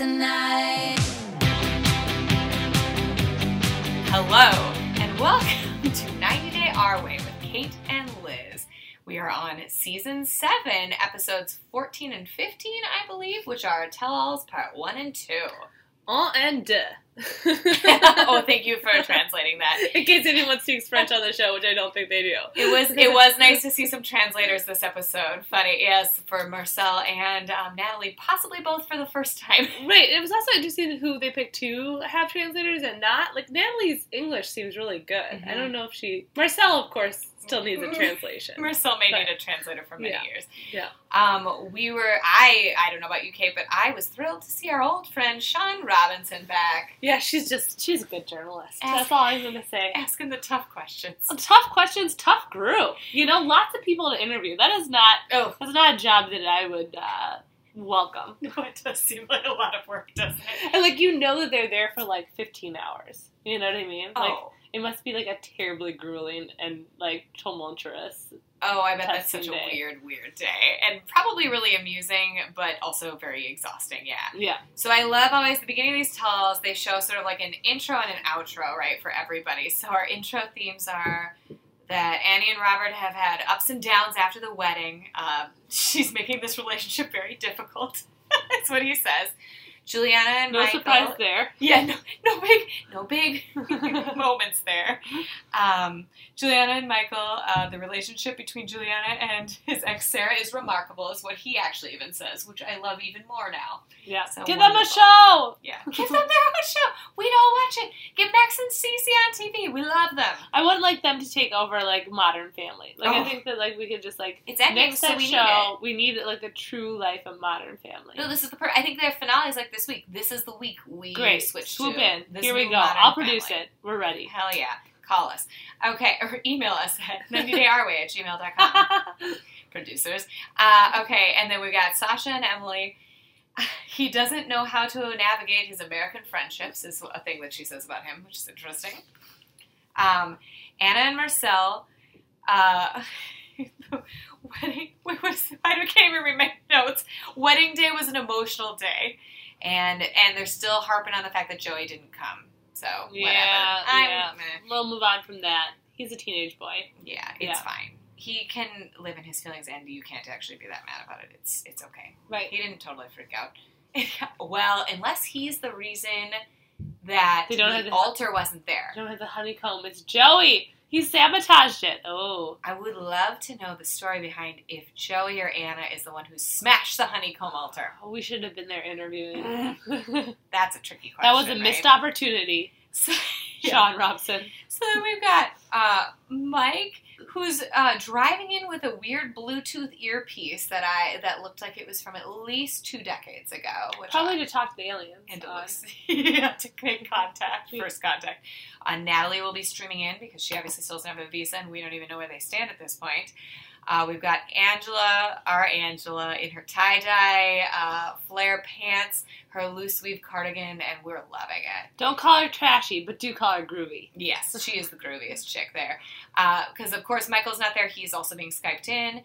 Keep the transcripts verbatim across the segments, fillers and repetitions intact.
tonight. Hello and welcome to ninety day Our Way with Kate and Liz. We are on season seven, episodes fourteen and fifteen, I believe, which are Tell-Alls Part one and two. Oh, and deux. Oh, thank you for translating that. In case anyone speaks French on the show, which I don't think they do. It was it was nice to see some translators this episode. Funny, yes, for Marcel and um, Natalie, possibly both for the first time. Right. It was also interesting who they picked to have translators and not. Like, Natalie's English seems really good. Mm-hmm. I don't know if she... Marcel, of course... still needs a translation. Marcel may but, need a translator for many yeah, years. Yeah. Um, we were, I, I don't know about you, Kate, but I was thrilled to see our old friend Sean Robinson back. Yeah, she's just, she's a good journalist. Ask, That's all I'm going to say. Asking the tough questions. Well, tough questions, tough group. You know, lots of people to interview. That is not, oh. that's not a job that I would, uh, welcome. No, it does seem like a lot of work, doesn't it? And, like, you know that they're there for, like, fifteen hours. You know what I mean? Oh. Like, it must be, like, a terribly grueling and, like, tumultuous Oh, I bet that's such day. a weird, weird day. And probably really amusing, but also very exhausting, yeah. Yeah. So I love always the beginning of these tells, they show sort of, like, an intro and an outro, right, for everybody. So our intro themes are that Annie and Robert have had ups and downs after the wedding. Um, she's making this relationship very difficult. That's what he says. Juliana and no Michael. No surprise there. Yeah, no, no big, no big moments there. Um, Juliana and Michael, uh, the relationship between Juliana and his ex Sarah is remarkable, is what he actually even says, which I love even more now. Yeah, so give wonderful. them a show. Yeah, give them their own show. We don't watch it. Get Max and Cece on T V. We love them. I would like them to take over like Modern Family. Like oh. I think that like we could just like it's ending, so we show, need it. We need like the true life of Modern Family. No, this is the per- I think their finale is like this. This week, this is the week we Great. switch Swoop to. in. This Here we go. I'll produce family. it. We're ready. Hell yeah. Call us. Okay. Or email us at ninety day our way at gmail dot com. Producers. Uh, okay. And then we've got Sasha and Emily. He doesn't know how to navigate his American friendships is a thing that she says about him, which is interesting. Um, Anna and Marcel. Uh, wedding. Wait, what is, I can't even read my notes. Wedding day was an emotional day. And and they're still harping on the fact that Joey didn't come. So, yeah, whatever. I'm, yeah. Meh. We'll move on from that. He's a teenage boy. Yeah, it's yeah. fine. He can live in his feelings, and you can't actually be that mad about it. It's it's okay. Right. He didn't totally freak out. Well, unless he's the reason that they don't the, have the altar wasn't there. They don't have the honeycomb. It's Joey. He sabotaged it. Oh. I would love to know the story behind if Joey or Anna is the one who smashed the honeycomb altar. Oh, we should have been there interviewing. That's a tricky question. That was a right? missed opportunity, so, Sean Robson. So then we've got uh, Mike, who's uh, driving in with a weird Bluetooth earpiece that I that looked like it was from at least two decades ago. Which Probably I, to talk to the aliens. And to, yeah, to make contact, first contact. Uh, Natalie will be streaming in because she obviously still doesn't have a visa and we don't even know where they stand at this point. Uh, we've got Angela, our Angela, in her tie-dye, uh, flare pants, her loose-weave cardigan, and we're loving it. Don't call her trashy, but do call her groovy. Yes, she is the grooviest chick there. Because, uh, of course, Michael's not there. He's also being Skyped in.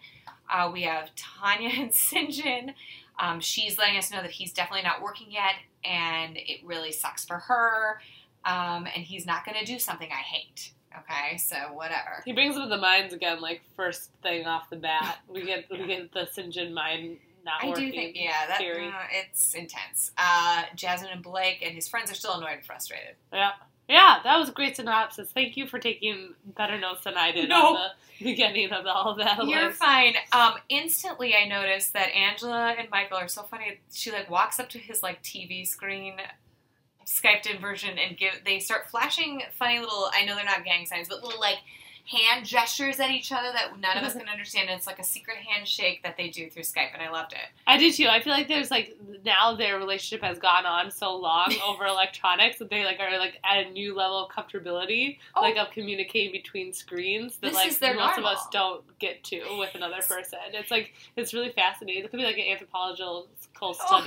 Uh, we have Tanya and Syngin. Um, she's letting us know that he's definitely not working yet, and it really sucks for her. Um, and he's not going to do something I hate. Okay, so whatever. He brings up the mines again, like, first thing off the bat. We get yeah. we get the Syngin mine not I working I do think, yeah, that, uh, it's intense. Uh, Jasmine and Blake and his friends are still annoyed and frustrated. Yeah. Yeah, that was a great synopsis. Thank you for taking better notes than I did no. on the beginning of all of that. You're list. fine. Um, instantly I noticed that Angela and Michael are so funny. She, like, walks up to his, like, T V screen Skyped in version and give they start flashing funny little, I know they're not gang signs, but little like hand gestures at each other that none of us can understand, and it's like a secret handshake that they do through Skype, and I loved it. I do too. I feel like there's like now their relationship has gone on so long over electronics that they like are like at a new level of comfortability, oh. like of communicating between screens that this like is their most normal. of us don't get to with another person. It's like it's really fascinating. It could be like an anthropological study. Oh,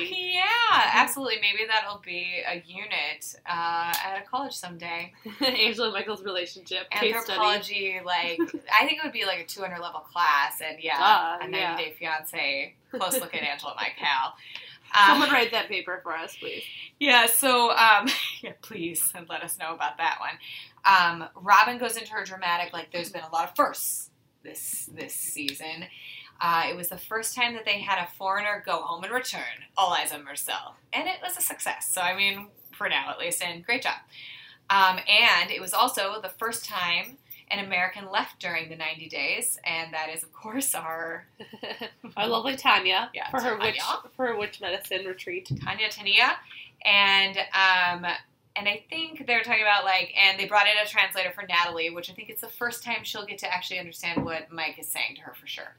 yeah, absolutely. Maybe that'll be a unit uh, at a college someday. Angela and Michael's relationship anthropology. Case study. Like, I think it would be like a two hundred level class, and yeah, uh, a ninety day yeah. fiance, close look at Angela and Mike Hal. Someone uh, write that paper for us, please. Yeah, so, um, yeah, please let us know about that one. Um, Robin goes into her dramatic, like, there's been a lot of firsts this this season. Uh, it was the first time that they had a foreigner go home and return, all eyes on Marcel. And it was a success. So, I mean, for now, at least, and great job. Um, and it was also the first time an American left during the ninety days, and that is, of course, our... our lovely Tanya, yeah, for, her Tanya. Witch, for her witch medicine retreat. Tanya, Tania. And, um, and I think they're talking about, like, and they brought in a translator for Natalie, which I think it's the first time she'll get to actually understand what Mike is saying to her for sure.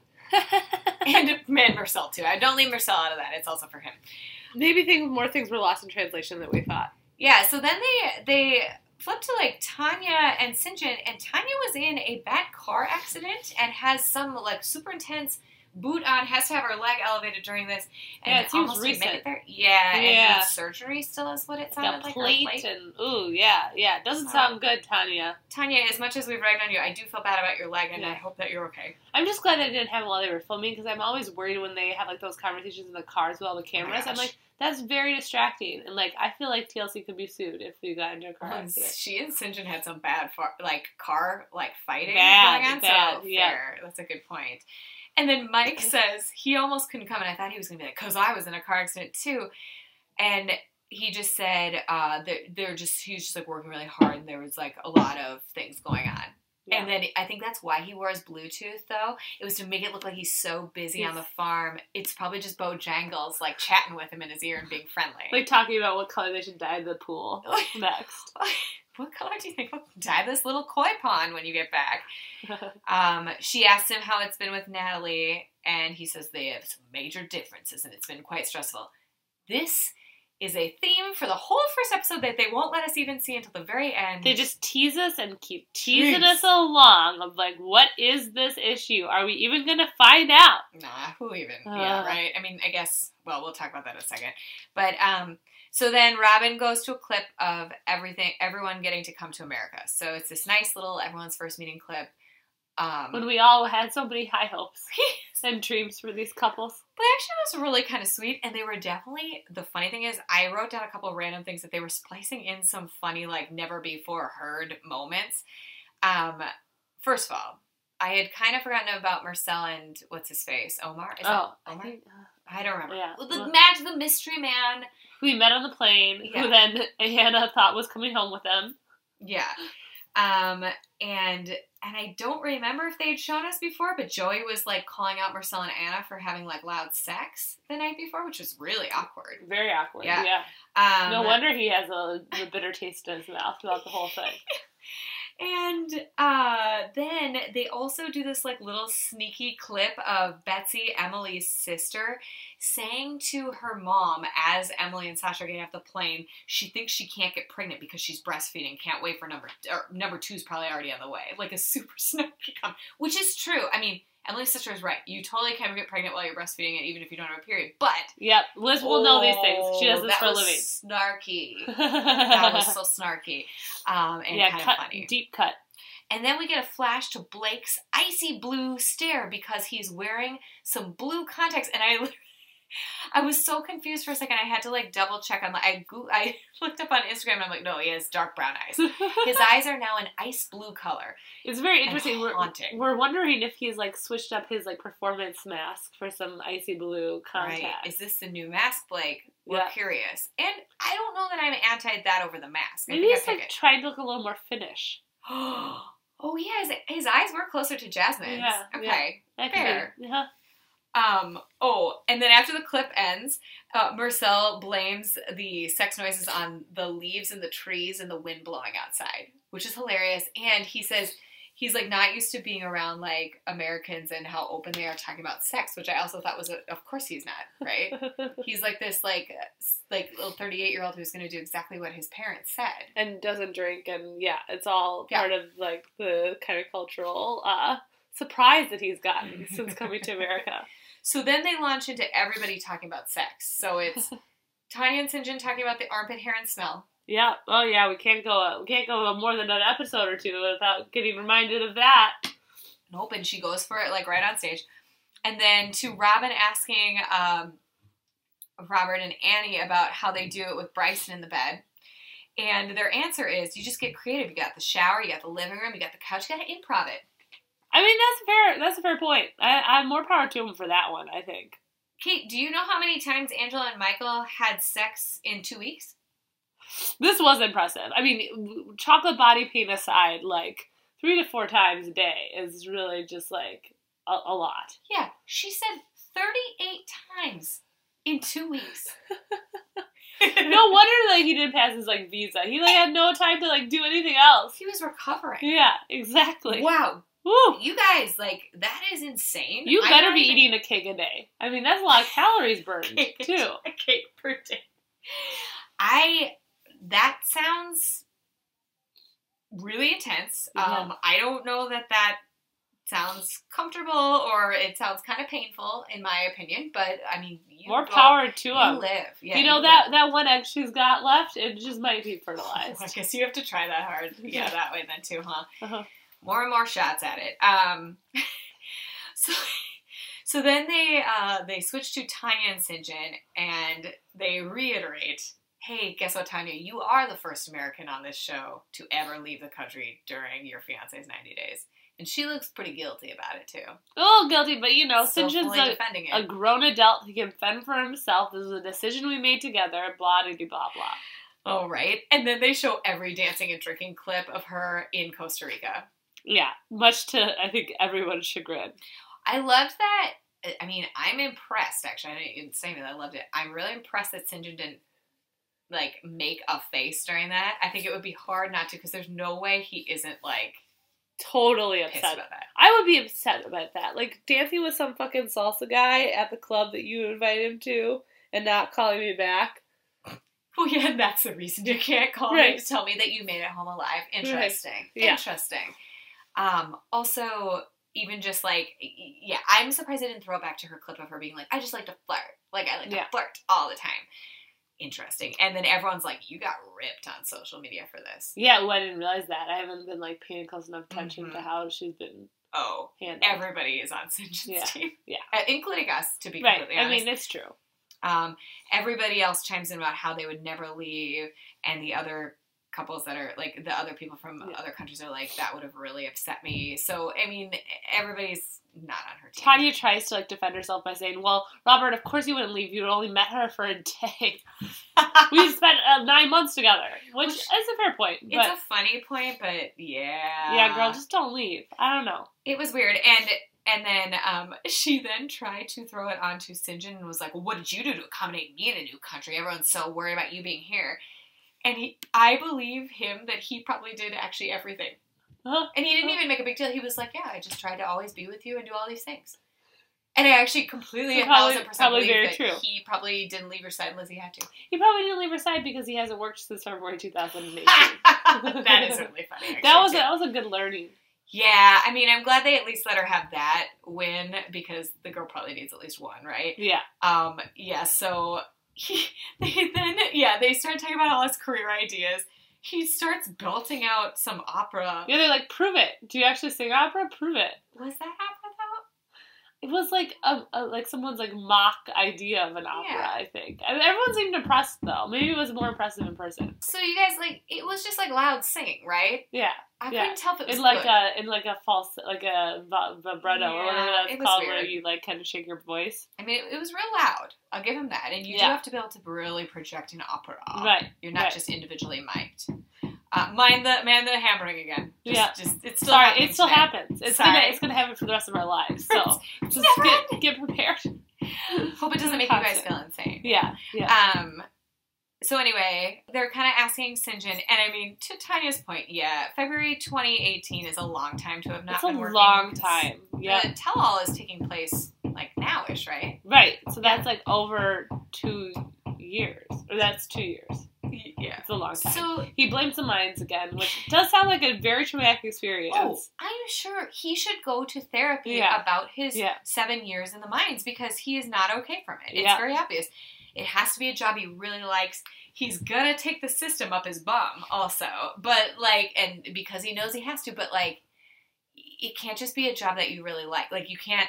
And, man, Marcel, too. I don't leave Marcel out of that. It's also for him. Maybe think more things were lost in translation than we thought. Yeah, so then they... they flipped to, like, Tanya and Syngin, and Tanya was in a bad car accident and has some, like, super intense boot on, has to have her leg elevated during this. And yeah, it seems recent. There. Yeah, yeah, and surgery still is what it sounded like. The plate, like, plate and, ooh, yeah, yeah. It doesn't um, sound good, Tanya. Tanya, as much as we've ragged on you, I do feel bad about your leg, and yeah. I hope that you're okay. I'm just glad I didn't have it while they were filming, because I'm always worried when they have, like, those conversations in the cars with all the cameras. Oh, I'm like... that's very distracting, and, like, I feel like T L C could be sued if we got into a car accident. She and Syngin had some bad, far, like, car, like, fighting bad, going on, bad, so yeah. Fair. That's a good point. And then Mike says he almost couldn't come, and I thought he was going to be like, because I was in a car accident, too. And he just said uh, they're, they're just, he was just, like, working really hard, and there was, like, a lot of things going on. Yeah. And then I think that's why he wore his Bluetooth, though. It was to make it look like he's so busy he's... on the farm. It's probably just Bojangles, like, chatting with him in his ear and being friendly. Like, talking about what color they should dye the pool next. What color do you think we'll dye this little koi pond when you get back? um, she asked him how it's been with Natalie, and he says they have some major differences, and it's been quite stressful. This is a theme for the whole first episode that they won't let us even see until the very end. They just tease us and keep teasing Jeez. us along of, like, what is this issue? Are we even going to find out? Nah, who even? Uh. Yeah, right? I mean, I guess, well, we'll talk about that in a second. But, um, so then Robin goes to a clip of everything, everyone getting to come to America. So it's this nice little everyone's first meeting clip. Um, when we all had so many high hopes and dreams for these couples. But actually it was really kind of sweet, and they were definitely, the funny thing is, I wrote down a couple of random things that they were splicing in some funny, like, never-before-heard moments. Um, first of all, I had kind of forgotten about Marcel and what's-his-face, Omar? Is oh, that Omar? I, think, uh, I don't remember. Yeah. The, well, Madge, the mystery man. Who we met on the plane, yeah. Who then Hannah thought was coming home with them. Yeah. Um, and... And I don't remember if they had shown us before, but Joey was, like, calling out Marcel and Anna for having, like, loud sex the night before, which was really awkward. Very awkward, yeah. yeah. Um, no wonder he has a, a bitter taste in his mouth throughout the whole thing. And uh, then they also do this, like, little sneaky clip of Betsy, Emily's sister, saying to her mom as Emily and Sasha are getting off the plane, she thinks she can't get pregnant because she's breastfeeding, can't wait for number, or number two's probably already on the way. Like a super snarky comment, which is true. I mean, Emily's sister is right. You totally can get pregnant while you're breastfeeding it, even if you don't have a period. But yep, Liz will oh, know these things. She does this for a living. Snarky. That was so snarky, um, and yeah, kind cut, of funny. Deep cut. And then we get a flash to Blake's icy blue stare because he's wearing some blue contacts, and I. I was so confused for a second. I had to, like, double check on, like, I go- I looked up on Instagram and I'm like, no, he has dark brown eyes. His eyes are now an ice blue color. It's very interesting. We're, we're wondering if he's, like, switched up his, like, performance mask for some icy blue contact. Right. Is this the new mask, Blake? We're yeah. curious. And I don't know that I'm anti that over the mask. Maybe he's, like, trying to look a little more Finnish. Oh, yeah. His, his eyes were closer to Jasmine's. Yeah. Okay. Yeah. Fair. Yeah. Um, oh, and then after the clip ends, uh, Marcel blames the sex noises on the leaves and the trees and the wind blowing outside, which is hilarious. And he says he's, like, not used to being around, like, Americans and how open they are talking about sex, which I also thought was, a, of course he's not, right? He's like this, like, like little thirty-eight-year-old who's going to do exactly what his parents said. And doesn't drink, and yeah, it's all yeah. part of, like, the kind of cultural, uh, surprise that he's gotten since coming to America. So then they launch into everybody talking about sex. So it's Tanya and Syngin talking about the armpit hair and smell. Yeah. Oh yeah. We can't go. We can't go more than an episode or two without getting reminded of that. Nope. And she goes for it, like, right on stage. And then to Robin asking um, Robert and Annie about how they do it with Bryson in the bed. And their answer is, you just get creative. You got the shower, you got the living room, you got the couch, you got to improv it. I mean, that's a fair, that's a fair point. I, I have more power to them for that one, I think. Kate, do you know how many times Angela and Michael had sex in two weeks? This was impressive. I mean, chocolate body paint aside, like, three to four times a day is really just, like, a, a lot. Yeah, she said thirty-eight times in two weeks. No wonder like he didn't pass his like visa. He like had no time to like do anything else. He was recovering. Yeah, exactly. Wow. Woo. You guys, like, that is insane. You better be even... eating a cake a day. I mean, that's a lot of calories burned cake, too. A cake per day. I that sounds really intense. Yeah. Um, I don't know that that sounds comfortable, or it sounds kind of painful, in my opinion. But I mean, you more go, power to you them. Live, yeah, you know you that live. That one egg she's got left, it just might be fertilized. Well, I guess you have to try that hard, yeah, that way then too, huh? Uh-huh. More and more shots at it. Um, so, so then they uh, they switch to Tanya and Syngin, and they reiterate, "Hey, guess what, Tanya? You are the first American on this show to ever leave the country during your fiance's ninety days." And she looks pretty guilty about it, too. A little guilty, but, you know, so Syngin's a, a grown adult who can fend for himself. This is a decision we made together, blah, blah, blah, blah. All right. And then they show every dancing and drinking clip of her in Costa Rica. Yeah. Much to, I think, everyone's chagrin. I loved that. I mean, I'm impressed, actually. I didn't even say that I loved it. I'm really impressed that Syngin didn't, like, make a face during that. I think it would be hard not to, because there's no way he isn't, like... Totally upset about that. I would be upset about that. Like, dancing with some fucking salsa guy at the club that you invited him to and not calling me back. Well, yeah, and that's the reason you can't call right. me to tell me that you made it home alive. Interesting. Right. Yeah. Interesting. Um, also, even just, like, yeah, I'm surprised I didn't throw back to her clip of her being like, I just like to flirt. Like, I like yeah. to flirt all the time. Interesting. And then everyone's like, you got ripped on social media for this. Yeah, well, I didn't realize that. I haven't been, like, paying close enough attention mm-hmm. to how she's been Oh, handled. Everybody is on Syngin's yeah. team. Yeah. Uh, including us, to be right. completely honest. I mean, it's true. Um, everybody else chimes in about how they would never leave, and the other couples that are, like, the other people from yeah. other countries are like, that would have really upset me. So, I mean, everybody's not on her team. Tanya tries to, like, defend herself by saying, well, Robert, of course you wouldn't leave. You only met her for a day. We spent uh, nine months together, which well, she, is a fair point. But, it's a funny point, but yeah. Yeah, girl, just don't leave. I don't know. It was weird. And and then um, she then tried to throw it onto Syngin and was like, well, what did you do to accommodate me in a new country? Everyone's so worried about you being here. And he, I believe him that he probably did actually everything. Huh? And he didn't huh? even make a big deal. He was like, yeah, I just tried to always be with you and do all these things. And I actually completely, so probably, a thousand percent believe very that true. He probably didn't leave her side unless he had to. He probably didn't leave her side because he hasn't worked since February two thousand eighteen. That is really funny, actually. That was, a, that was a good learning. Yeah, I mean, I'm glad they at least let her have that win because the girl probably needs at least one, right? Yeah. Um. Yeah, so... He, they then, yeah, they start talking about all his career ideas. He starts belting out some opera. Yeah, they're like, prove it. Do you actually sing opera? Prove it. Was that opera, though? It was like a, a like someone's like mock idea of an opera, yeah. I think. I mean, everyone seemed impressed, though. Maybe it was more impressive in person. So you guys, like, it was just like loud singing, right? Yeah. I yeah. couldn't tell if it was in like good. A in like a false, like a vibrato yeah, or whatever that's called, weird. Where you like kind of shake your voice. I mean, it, it was real loud. I'll give him that, and you yeah. do have to be able to really project an opera. Right, you're not right. just individually mic'd. Uh, mind the man, the hammering again. Just, yeah, just it's still sorry, it still today. Happens. It's sorry. gonna it's gonna happen for the rest of our lives. So it's just get, get prepared. Hope it doesn't make constant. You guys feel insane. Yeah, yeah. Um. So anyway, they're kind of asking Syngin, and I mean, to Tanya's point, yeah, February twenty eighteen is a long time to have not it's been working. It's a long time. Yeah. The tell-all is taking place, like, now-ish, right? Right. So that's, like, over two years. Or that's two years. Yeah. It's a long time. So he blames the minds again, which does sound like a very traumatic experience. Oh, I'm sure he should go to therapy yeah. about his yeah. seven years in the mines, because he is not okay from it. It's yeah. very obvious. It has to be a job he really likes. He's gonna take the system up his bum also. But, like, and because he knows he has to, but, like, it can't just be a job that you really like. Like, you can't,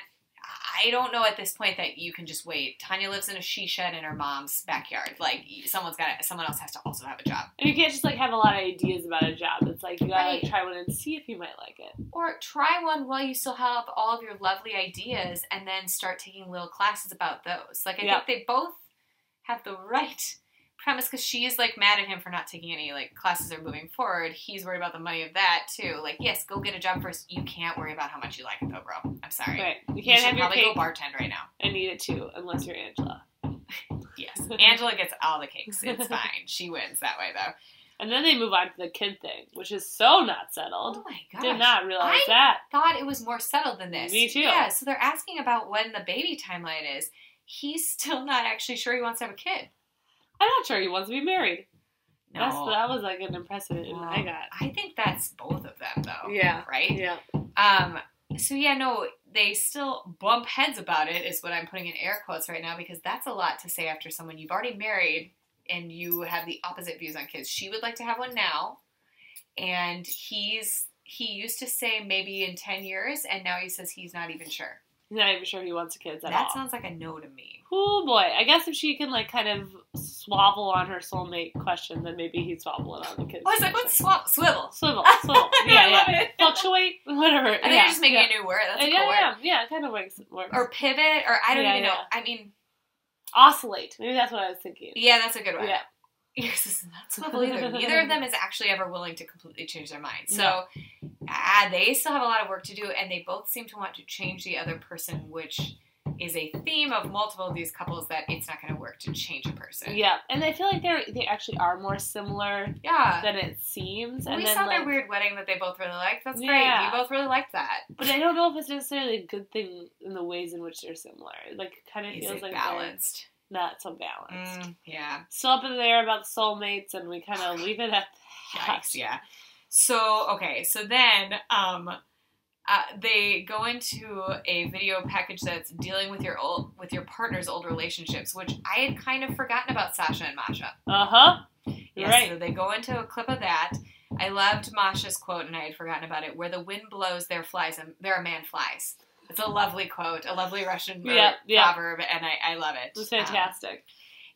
I don't know at this point that you can just wait. Tanya lives in a she shed in her mom's backyard. Like, someone's got to, someone else has to also have a job. And you can't just, like, have a lot of ideas about a job. It's like, you gotta right. like, try one and see if you might like it. Or try one while you still have all of your lovely ideas and then start taking little classes about those. Like, I yep. think they both have the right premise, because she is, like, mad at him for not taking any, like, classes or moving forward. He's worried about the money of that, too. Like, yes, go get a job first. You can't worry about how much you like it, though, bro. I'm sorry. Right. You can't you have your cake. You should probably go bartend right now. I need it, too, unless you're Angela. Yes. Angela gets all the cakes. It's fine. She wins that way, though. And then they move on to the kid thing, which is so not settled. Oh, my gosh. Did not realize I that. I thought it was more settled than this. Me, too. Yeah, so they're asking about when the baby timeline is. He's still not actually sure he wants to have a kid. I'm not sure he wants to be married. No. That's, that was, like, an impressive um, I got. I think that's both of them, though. Yeah. Right? Yeah. Um. So, yeah, no, they still bump heads about it, is what I'm putting in air quotes right now, because that's a lot to say after someone you've already married and you have the opposite views on kids. She would like to have one now, and he's he used to say maybe in ten years, and now he says he's not even sure. He's not even sure he wants kids at that all. That sounds like a no to me. Oh, boy. I guess if she can, like, kind of swavel on her soulmate question, then maybe he's swaveling on the kids. Oh, I was like, what's swab- swivel? Swivel. Swivel. Yeah, yeah. Fluctuate. Whatever. I think yeah, you're just making yeah. a new word. That's a yeah, cool yeah, word. Yeah, yeah. It kind of works. works. Or pivot. Or I don't yeah, even yeah. know. I mean. Oscillate. Maybe that's what I was thinking. Yeah, that's a good one. Yeah. Yours is not swivel either. Neither of them is actually ever willing to completely change their mind. So uh, they still have a lot of work to do, and they both seem to want to change the other person, which is a theme of multiple of these couples, that it's not going to work to change a person. Yeah, and I feel like they they actually are more similar yeah. than it seems. And we then, saw like, their weird wedding that they both really liked. That's yeah. great. We both really liked that. But I don't know if it's necessarily a good thing in the ways in which they're similar. Like, it kind of is feels it like balanced. Not so balanced. Mm, yeah. Still up in the air about soulmates, and we kind of leave it at that. Yikes, yeah. So, okay, so then um, uh, they go into a video package that's dealing with your old, with your partner's old relationships, which I had kind of forgotten about Sasha and Masha. Uh-huh. You're yeah, right. So they go into a clip of that. I loved Masha's quote, and I had forgotten about it, where the wind blows, there flies, and there a man flies. It's a lovely quote, a lovely Russian yeah, yeah. proverb, and I, I love it. It was fantastic.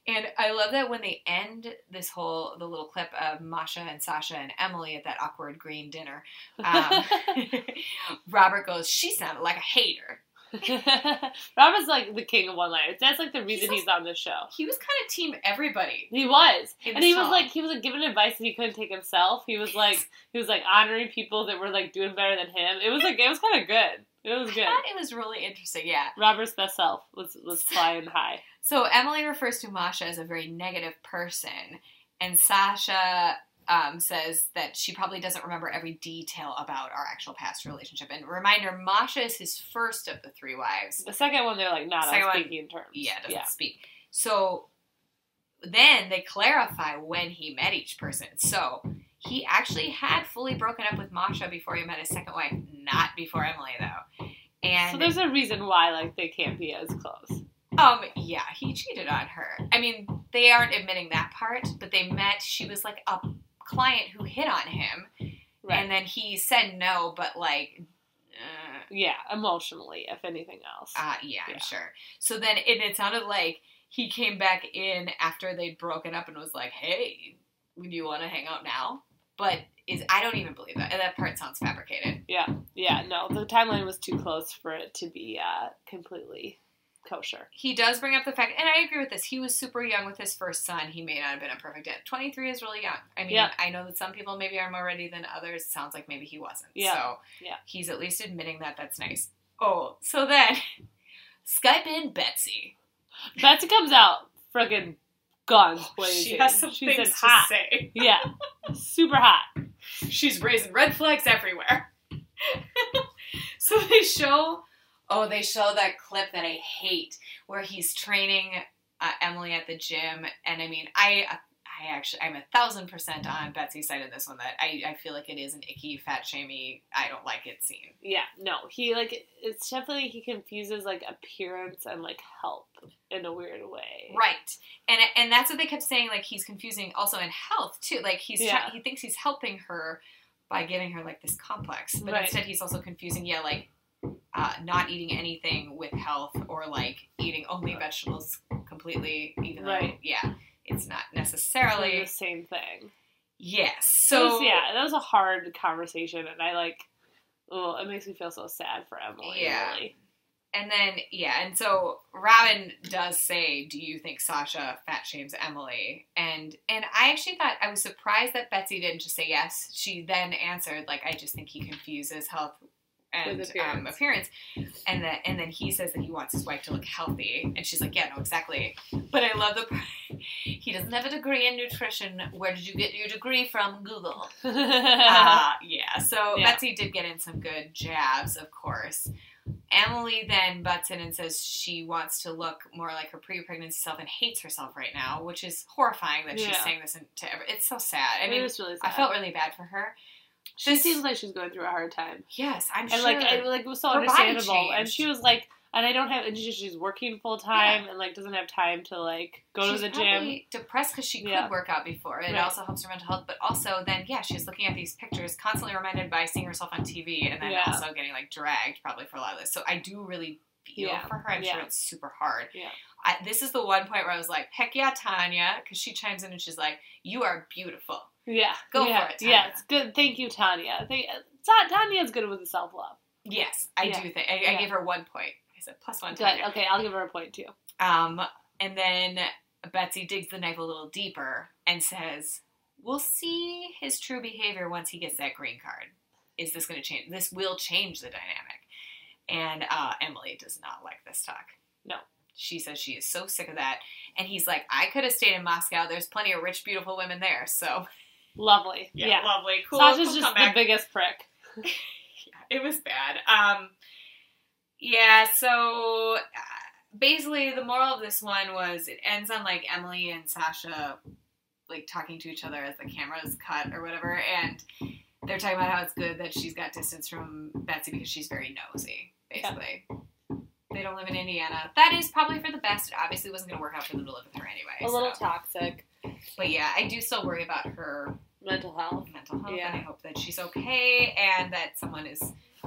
Um, and I love that when they end this whole, the little clip of Masha and Sasha and Emily at that awkward green dinner, um, Robert goes, she sounded like a hater. Robert's like the king of one-liners. That's like the reason he's, he's on this show. He was kind of team everybody. He was, and he song. was like he was like giving advice that he couldn't take himself. He was like he was like honoring people that were like doing better than him. It was like it was kind of good. It was good. I thought it was really interesting. Yeah, Robert's best self was was flying high. So Emily refers to Masha as a very negative person, and Sasha. Um, says that she probably doesn't remember every detail about our actual past relationship. And reminder, Masha is his first of the three wives. The second one, they're like, not on speaking terms. Yeah, doesn't yeah. speak. So then they clarify when he met each person. So he actually had fully broken up with Masha before he met his second wife, not before Emily, though. And so there's a reason why, like, they can't be as close. Um, yeah, he cheated on her. I mean, they aren't admitting that part, but they met, she was like a client who hit on him, right. and then he said no, but like, uh, yeah, emotionally, if anything else. Uh, yeah, yeah, I'm sure. So then it, it sounded like he came back in after they'd broken up and was like, hey, do you want to hang out now? But is I don't even believe that. And that part sounds fabricated. Yeah, yeah, no, the timeline was too close for it to be uh, completely kosher. He does bring up the fact, and I agree with this, he was super young with his first son. He may not have been a perfect dad. twenty-three is really young. I mean, yeah. I know that some people maybe are more ready than others. It sounds like maybe he wasn't. Yeah. So yeah. he's at least admitting that. That's nice. Oh, so then, Skype in Betsy. Betsy comes out friggin' guns blazing. She has some She's things to hot. say. Yeah. Super hot. She's raising red flags everywhere. So they show... Oh, they show that clip that I hate, where he's training uh, Emily at the gym, and I mean, I, I actually, I'm a thousand percent on Betsy's side of this one. That I, I feel like it is an icky, fat shamey, I don't like it scene. Yeah, no, he like it's definitely he confuses like appearance and like help in a weird way. Right, and and that's what they kept saying. Like he's confusing also in health too. Like he's yeah. he thinks he's helping her by giving her like this complex, but right. instead he's also confusing. Yeah, like. uh, not eating anything with health, or like eating only vegetables completely, even though, right. yeah, it's not necessarily it's the same thing. Yes. So was, yeah, that was a hard conversation, and I like, oh, it makes me feel so sad for Emily. Yeah. Really. And then, yeah, and so Robin does say, do you think Sasha fat shames Emily? And and I actually thought, I was surprised that Betsy didn't just say yes. She then answered, like, I just think he confuses health and appearance. Um, appearance. And, that, and then he says that he wants his wife to look healthy. And she's like, yeah, no, exactly. But I love the part, he doesn't have a degree in nutrition. Where did you get your degree from? Google. uh, yeah, so yeah. Betsy did get in some good jabs, of course. Emily then butts in and says she wants to look more like her pre-pregnancy self and hates herself right now, which is horrifying that yeah. she's saying this to everyone. It's so sad. I mean, it's really sad. I felt really bad for her. She this, seems like she's going through a hard time. Yes, I'm and sure. Like, and, like, it was so her understandable. And she was like, and I don't have, and she, she's working full time yeah. and, like, doesn't have time to, like, go she's to the gym. She's depressed because she could yeah. work out before. It right. also helps her mental health. But also then, yeah, she's looking at these pictures, constantly reminded by seeing herself on T V, and then yeah. also getting, like, dragged probably for a lot of this. So I do really feel yeah. for her. I'm yeah. sure it's super hard. Yeah. I, this is the one point where I was like, heck yeah, Tanya, because she chimes in and she's like, you are beautiful. Yeah. Go yeah. for it, Tanya. Yeah, it's good. Thank you, Tanya. Thank, Tanya's good with the self-love. Yes, I yeah. do think. I, I yeah. gave her one point. I said plus one time. Okay, I'll give her a point too. Um, and then Betsy digs the knife a little deeper and says, "We'll see his true behavior once he gets that green card. Is this going to change? This will change the dynamic." And uh, Emily does not like this talk. No, she says she is so sick of that. And he's like, "I could have stayed in Moscow. There's plenty of rich, beautiful women there." So lovely, yeah, yeah. lovely, cool. Sasha's we'll just the biggest prick. yeah, it was bad. Um. Yeah, so uh, basically the moral of this one was it ends on, like, Emily and Sasha, like, talking to each other as the camera's cut or whatever, and they're talking about how it's good that she's got distance from Betsy because she's very nosy, basically. Yeah. They don't live in Indiana. That is probably for the best. It obviously wasn't going to work out for them to live with her anyway. A so. little toxic. But, yeah, I do still worry about her mental health. Mental health, yeah. And I hope that she's okay and that someone is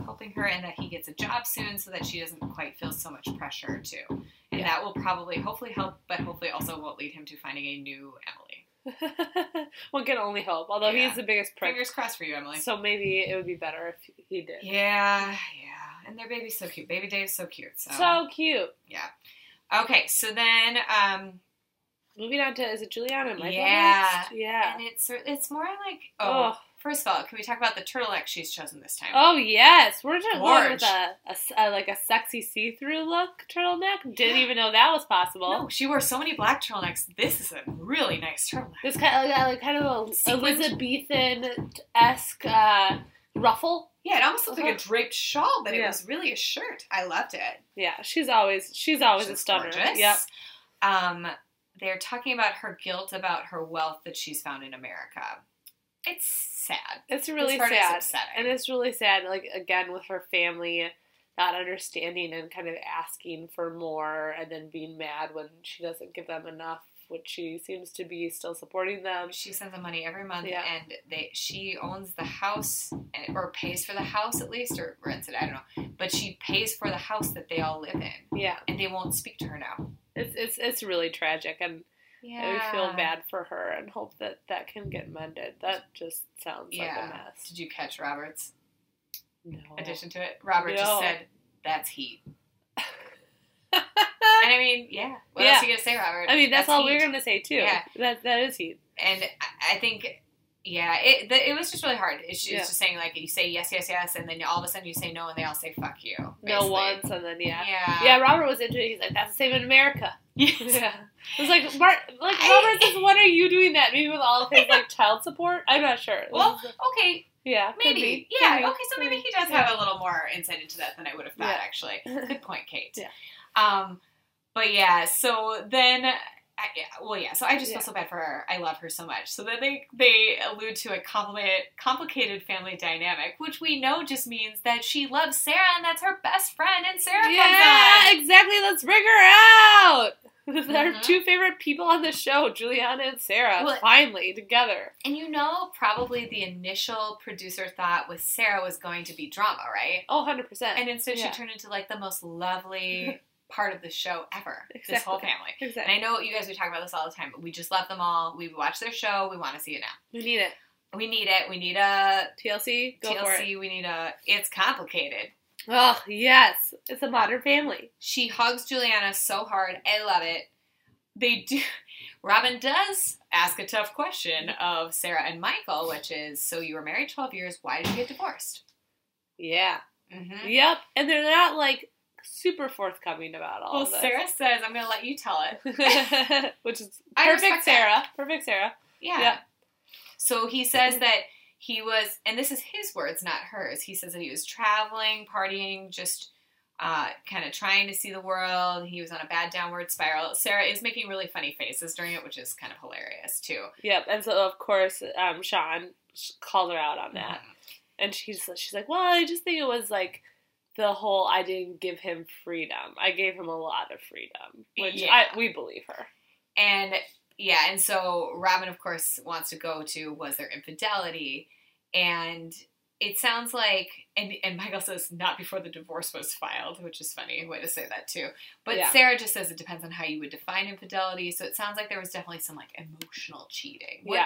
helping her, and that he gets a job soon so that she doesn't quite feel so much pressure too. And yeah. that will probably hopefully help, but hopefully also won't lead him to finding a new Emily. One can only hope, although yeah. he's the biggest prick. Fingers crossed for you, Emily. So maybe it would be better if he did. Yeah, yeah. And their baby's so cute. Baby Dave's so cute. So, so cute. Yeah. Okay, so then um moving on to, is it Juliana and Michael? Yeah. Next? Yeah. And it's it's more like, oh, oh. First of all, can we talk about the turtleneck she's chosen this time? Oh, yes. We're just going with a, a, a, like a sexy see-through look turtleneck. Didn't yeah. even know that was possible. No, she wore so many black turtlenecks. This is a really nice turtleneck. This kind of, like, kind of Elizabethan-esque uh, ruffle. Yeah, it almost looked like a draped shawl, but yeah. it was really a shirt. I loved it. Yeah, she's always she's always she's a stunner. Gorgeous. Yep. Um, they're talking about her guilt about her wealth that she's found in America. It's sad. It's really sad. And it's really sad, like, again, with her family not understanding and kind of asking for more and then being mad when she doesn't give them enough, which she seems to be still supporting them. She sends them money every month, yeah. and they she owns the house, or pays for the house at least, or rents it, I don't know. But she pays for the house that they all live in. Yeah. And they won't speak to her now. It's, it's, it's really tragic, and... Yeah. I feel bad for her and hope that that can get mended. That just sounds yeah. like a mess. Did you catch Robert's no. addition to it? Robert no. just said, that's heat. And I mean, yeah. What yeah. else are you going to say, Robert? I mean, that's, that's all heat. We're going to say, too. Yeah. That, that is heat. And I think, yeah, it the, it was just really hard. It's just, yeah. just saying, like, you say yes, yes, yes, and then all of a sudden you say no, and they all say fuck you. Basically. No once, and then, yeah. yeah. Yeah, Robert was into it. He's like, that's the same in America. Yes. Yeah. It was like, Mar- like Robert says, when are you doing that? Maybe with all of his, like, child support? I'm not sure. Well, okay. Yeah. Maybe. Yeah. Maybe. Okay, so maybe he does yeah. have a little more insight into that than I would have thought, yeah. actually. Good point, Kate. Yeah. Um, but, yeah, so then, I, well, yeah, so I just yeah. feel so bad for her. I love her so much. So then they, they allude to a complicated, complicated family dynamic, which we know just means that she loves Sarah, and that's her best friend, and Sarah yeah, comes on. Yeah, exactly. Let's bring her out. Mm-hmm. Our two favorite people on the show, Juliana and Sarah, well, finally together. And you know, probably the initial producer thought was Sarah was going to be drama, right? Oh, one hundred percent. And instead yeah. she turned into like the most lovely part of the show ever. Exactly. This whole family. Exactly. And I know you guys, we talk about this all the time, but we just love them all. We watch their show. We want to see it now. We need it. We need it. We need a... T L C? Go T L C, for it. We need a... It's complicated. Oh, yes. It's a modern family. She hugs Juliana so hard. I love it. They do... Robin does ask a tough question of Sarah and Michael, which is, so you were married twelve years. Why did you get divorced? Yeah. Mm-hmm. Yep. And they're not, like, super forthcoming about all well, of this. Well, Sarah says, I'm going to let you tell it. Which is perfect Sarah. That. Perfect Sarah. Yeah. Yep. So he says that he was, and this is his words, not hers, he says that he was traveling, partying, just uh, kind of trying to see the world. He was on a bad downward spiral. Sarah is making really funny faces during it, which is kind of hilarious, too. Yep, and so, of course, um, Sean called her out on that. Mm-hmm. And she's, she's like, well, I just think it was, like, the whole I didn't give him freedom. I gave him a lot of freedom, which yeah. I, we believe her. And... yeah, and so Robin, of course, wants to go to, was there infidelity? And it sounds like, and, and Michael says, not before the divorce was filed, which is funny, way to say that too. But yeah. Sarah just says it depends on how you would define infidelity. So it sounds like there was definitely some, like, emotional cheating. Which, yeah.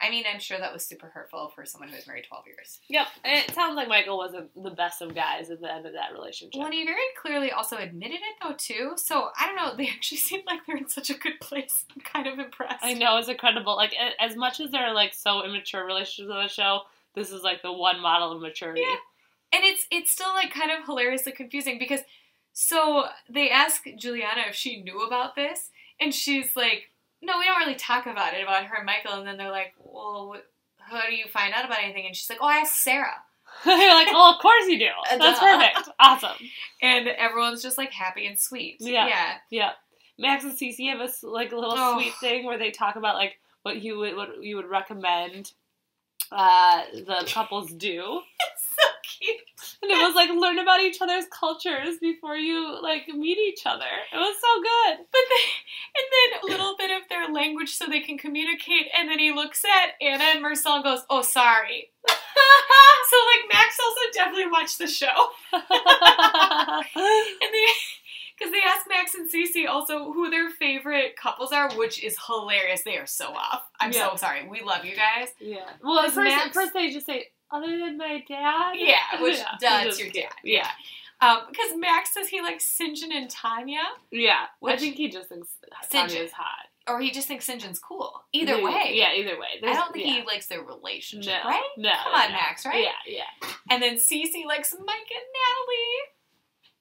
I mean, I'm sure that was super hurtful for someone who was married twelve years. Yep, and it sounds like Michael wasn't the best of guys at the end of that relationship. Well, and he very clearly also admitted it, though, too. So, I don't know, they actually seem like they're in such a good place. I'm kind of impressed. I know, it's incredible. Like, as much as they're, like, so immature relationships on the show, this is, like, the one model of maturity. Yeah, and it's it's still, like, kind of hilariously confusing because, so, they ask Juliana if she knew about this, and she's like, no, we don't really talk about it, about her and Michael. And then they're like, well, how do you find out about anything? And she's like, oh, I asked Sarah. They're like, well, of course you do. That's perfect. Awesome. And everyone's just, like, happy and sweet. Yeah. Yeah. yeah. Max and Cece have a, like, little oh. sweet thing where they talk about, like, what you would what you would recommend uh, the couples do. It's so cute. And it was, like, learn about each other's cultures before you, like, meet each other. It was so good. But then, and then a little bit of their language so they can communicate, and then he looks at Anna and Marcel and goes, oh, sorry. So, like, Max also definitely watched the show. And they... because they asked Max and Cece also who their favorite couples are, which is hilarious. They are so off. I'm yeah. so sorry. We love you guys. Yeah. Well, at first, Max, at first they just say, other than my dad? Yeah, which yeah. does your dad. Yeah. Um, because Max says he likes Syngin and Tanya. Yeah. Which I think he just thinks Tanya's hot. Or he just thinks Syngin's cool. Either Maybe. way. Yeah, either way. There's, I don't think yeah. he likes their relationship, no. right? No. Come on, no. Max, right? Yeah, yeah. And then Cece likes Mike and Natalie.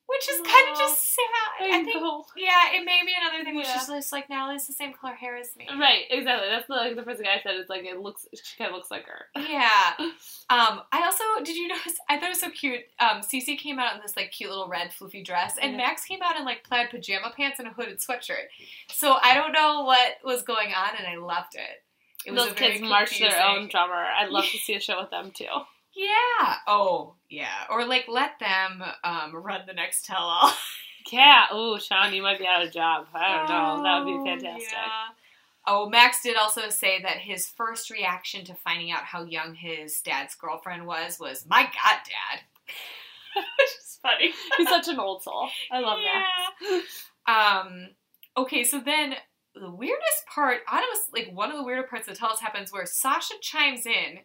Which is kind of just sad. I, I think, know. yeah, it may be another thing, which yeah. is just like, Natalie's the same color hair as me. Right, exactly. That's the, like the first thing I said. It's like, it looks, she kind of looks like her. Yeah. Um, I also, did you notice, I thought it was so cute, um, Cece came out in this, like, cute little red floofy dress, and yeah. Max came out in, like, plaid pajama pants and a hooded sweatshirt. So I don't know what was going on, and I loved it. It was Those kids marched their own drummer. I'd love to see a show with them, too. Yeah. Oh, yeah. Or, like, let them um, run the next tell-all. Yeah. Oh, Sean, you might be out of job. I don't oh, know. That would be fantastic. Yeah. Oh, Max did also say that his first reaction to finding out how young his dad's girlfriend was was, my God, Dad. Which is funny. He's such an old soul. I love yeah. Max. Um, okay, so then the weirdest part, honestly, like, one of the weirder parts of the tell-alls happens where Sasha chimes in.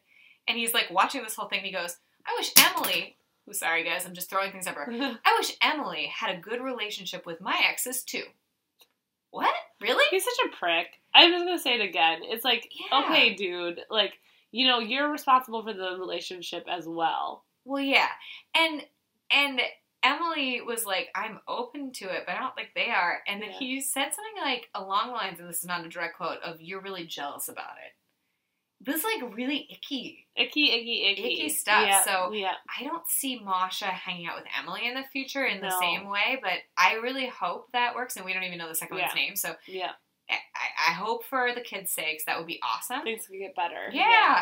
And he's, like, watching this whole thing, and he goes, I wish Emily, oh, sorry, guys, I'm just throwing things up her. I wish Emily had a good relationship with my exes, too. What? Really? He's such a prick. I'm just going to say it again. It's like, yeah. okay, dude, like, you know, you're responsible for the relationship as well. Well, yeah. And, and Emily was like, I'm open to it, but I don't think they are. And then yeah. he said something, like, along the lines, and this is not a direct quote, of you're really jealous about it. This is, like, really icky. Icky, icky, icky. Icky stuff. Yeah, so yeah. I don't see Masha hanging out with Emily in the future in no. the same way, but I really hope that works, and we don't even know the second yeah. one's name, so yeah. I, I hope for the kids' sakes that would be awesome. Things could get better. Yeah. yeah.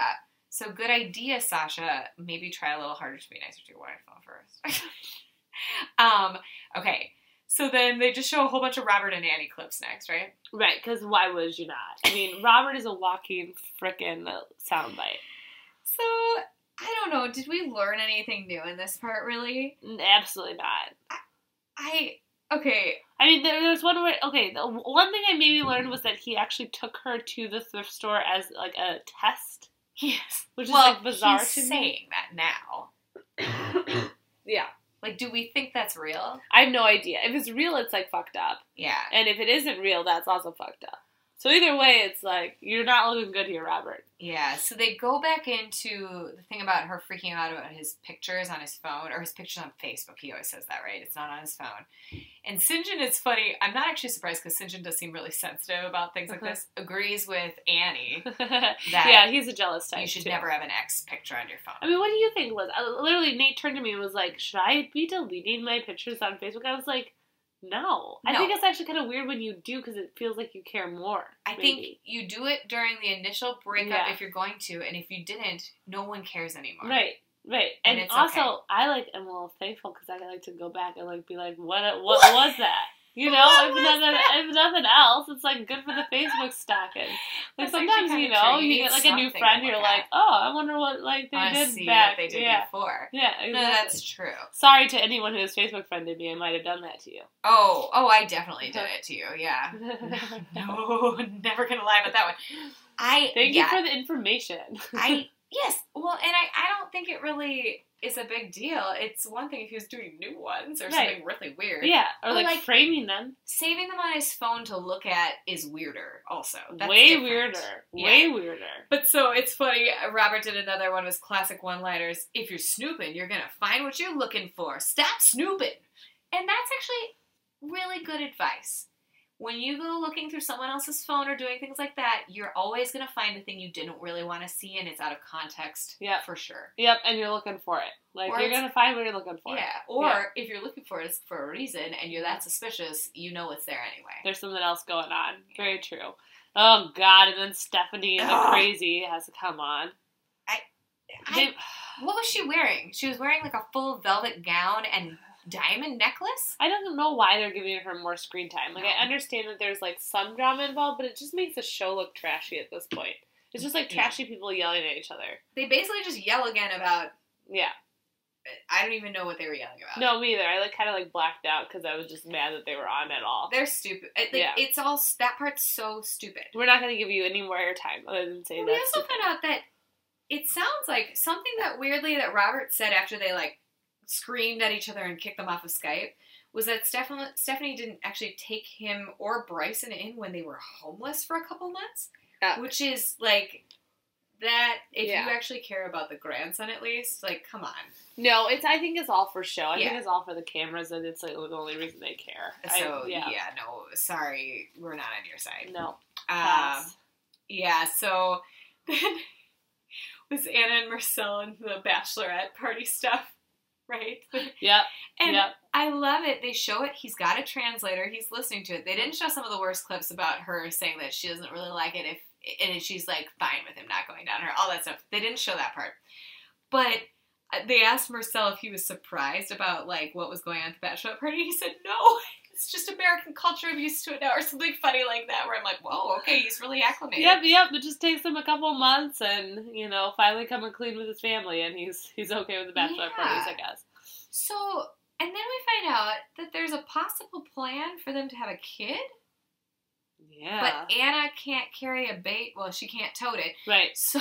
So good idea, Sasha. Maybe try a little harder to be nicer to your wife first. um, okay. So then they just show a whole bunch of Robert and Annie clips next, right? Right, because why would you not? I mean, Robert is a walking frickin' soundbite. So, I don't know. Did we learn anything new in this part, really? Absolutely not. I, I okay. I mean, there, there's one where, okay, the one thing I maybe learned was that he actually took her to the thrift store as, like, a test. Yes. Which well, is, like, bizarre to me. Well, he's saying that now. Yeah. Like, do we think that's real? I have no idea. If it's real, it's, like, fucked up. Yeah. And if it isn't real, that's also fucked up. So either way, it's like, you're not looking good here, Robert. Yeah, so they go back into the thing about her freaking out about his pictures on his phone, or his pictures on Facebook. He always says that, right? It's not on his phone. And Syngin is funny. I'm not actually surprised, because Syngin does seem really sensitive about things like this. Agrees with Annie that yeah, he's a jealous type, you should too. Never have an ex picture on your phone. I mean, what do you think, Liz? I, literally, Nate turned to me and was like, should I be deleting my pictures on Facebook? I was like... No. I no. think it's actually kind of weird when you do, because it feels like you care more. I maybe. think you do it during the initial breakup yeah. if you're going to, and if you didn't, no one cares anymore. Right, right. And, and also, okay. I, like, am a little thankful, because I like to go back and, like, be like, what what, what? was that? You know, if, nothing, if nothing else, it's, like, good for the Facebook stalking. Like, sometimes, you know, you, you get, like, a new friend, you're like, at. oh, I wonder what, like, they I did see back. What they did yeah. before. Yeah, exactly. No, that's true. Sorry to anyone who has Facebook friended me, I might have done that to you. Oh, oh, I definitely did it to you, yeah. No, never gonna lie about that one. I, Thank yeah. you for the information. I, yes, well, and I, I don't think it really... It's a big deal. It's one thing if he was doing new ones or right. something really weird. Yeah, or like, like framing them. Saving them on his phone to look at is weirder also. That's Way different. weirder. Yeah. Way weirder. But so, it's funny, Robert did another one of his classic one-liners. If you're snooping, you're gonna find what you're looking for. Stop snooping! And that's actually really good advice. When you go looking through someone else's phone or doing things like that, you're always going to find the thing you didn't really want to see, and it's out of context yep. for sure. Yep, and you're looking for it. Like, or you're going to find what you're looking for. Yeah, or yeah. if you're looking for it for a reason, and you're that suspicious, you know it's there anyway. There's something else going on. Yeah. Very true. Oh, God, and then Stephanie, the crazy, has to come on. I, I they, What was she wearing? She was wearing, like, a full velvet gown and... diamond necklace? I don't know why they're giving her more screen time. Like, no. I understand that there's, like, some drama involved, but it just makes the show look trashy at this point. It's just, like, trashy yeah. people yelling at each other. They basically just yell again about... Yeah. I don't even know what they were yelling about. No, me either. I, like, kind of, like, blacked out because I was just mad that they were on at all. They're stupid. Like, yeah. It's all... That part's so stupid. We're not going to give you any more airtime other than saying well, that. We also stupid. found out that it sounds like something that, weirdly, that Robert said after they, like, screamed at each other and kicked them off of Skype was that Stephanie, Stephanie didn't actually take him or Bryson in when they were homeless for a couple months, uh, which is like that if yeah. you actually care about the grandson at least, like, come on. No, it's I think it's all for show. I yeah. think it's all for the cameras, and it's like the only reason they care. So I, yeah. yeah, no, sorry, we're not on your side. No. Um, yeah, so then was Anna and Marcel and the bachelorette party stuff. Right? Yep. And yep. I love it. They show it. He's got a translator. He's listening to it. They didn't show some of the worst clips about her saying that she doesn't really like it if and she's, like, fine with him not going down her, all that stuff. They didn't show that part. But they asked Marcel if he was surprised about, like, what was going on at the bachelorette party. He said, no, it's just American culture. I'm used to it now, or something funny like that, where I'm like, whoa, okay, he's really acclimated. Yep, yep. It just takes him a couple months and, you know, finally coming clean with his family, and he's he's okay with the bachelorette yeah. parties, I guess. So, and then we find out that there's a possible plan for them to have a kid. Yeah. But Anna can't carry a bait. Well, she can't tote it. Right. So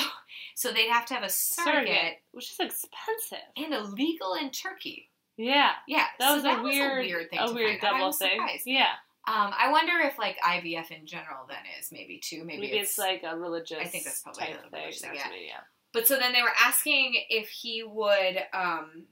so they'd have to have a surrogate. surrogate which is expensive. And illegal in Turkey. Yeah. Yeah. That, so was, that a weird, was a weird thing a to weird find out. I was thing. surprised. Yeah. Um, I wonder if, like, I V F in general then is maybe too. Maybe, maybe it's, it's like a religious I think that's probably type a religious thing. thing. Yeah. yeah. But so then they were asking if he would um,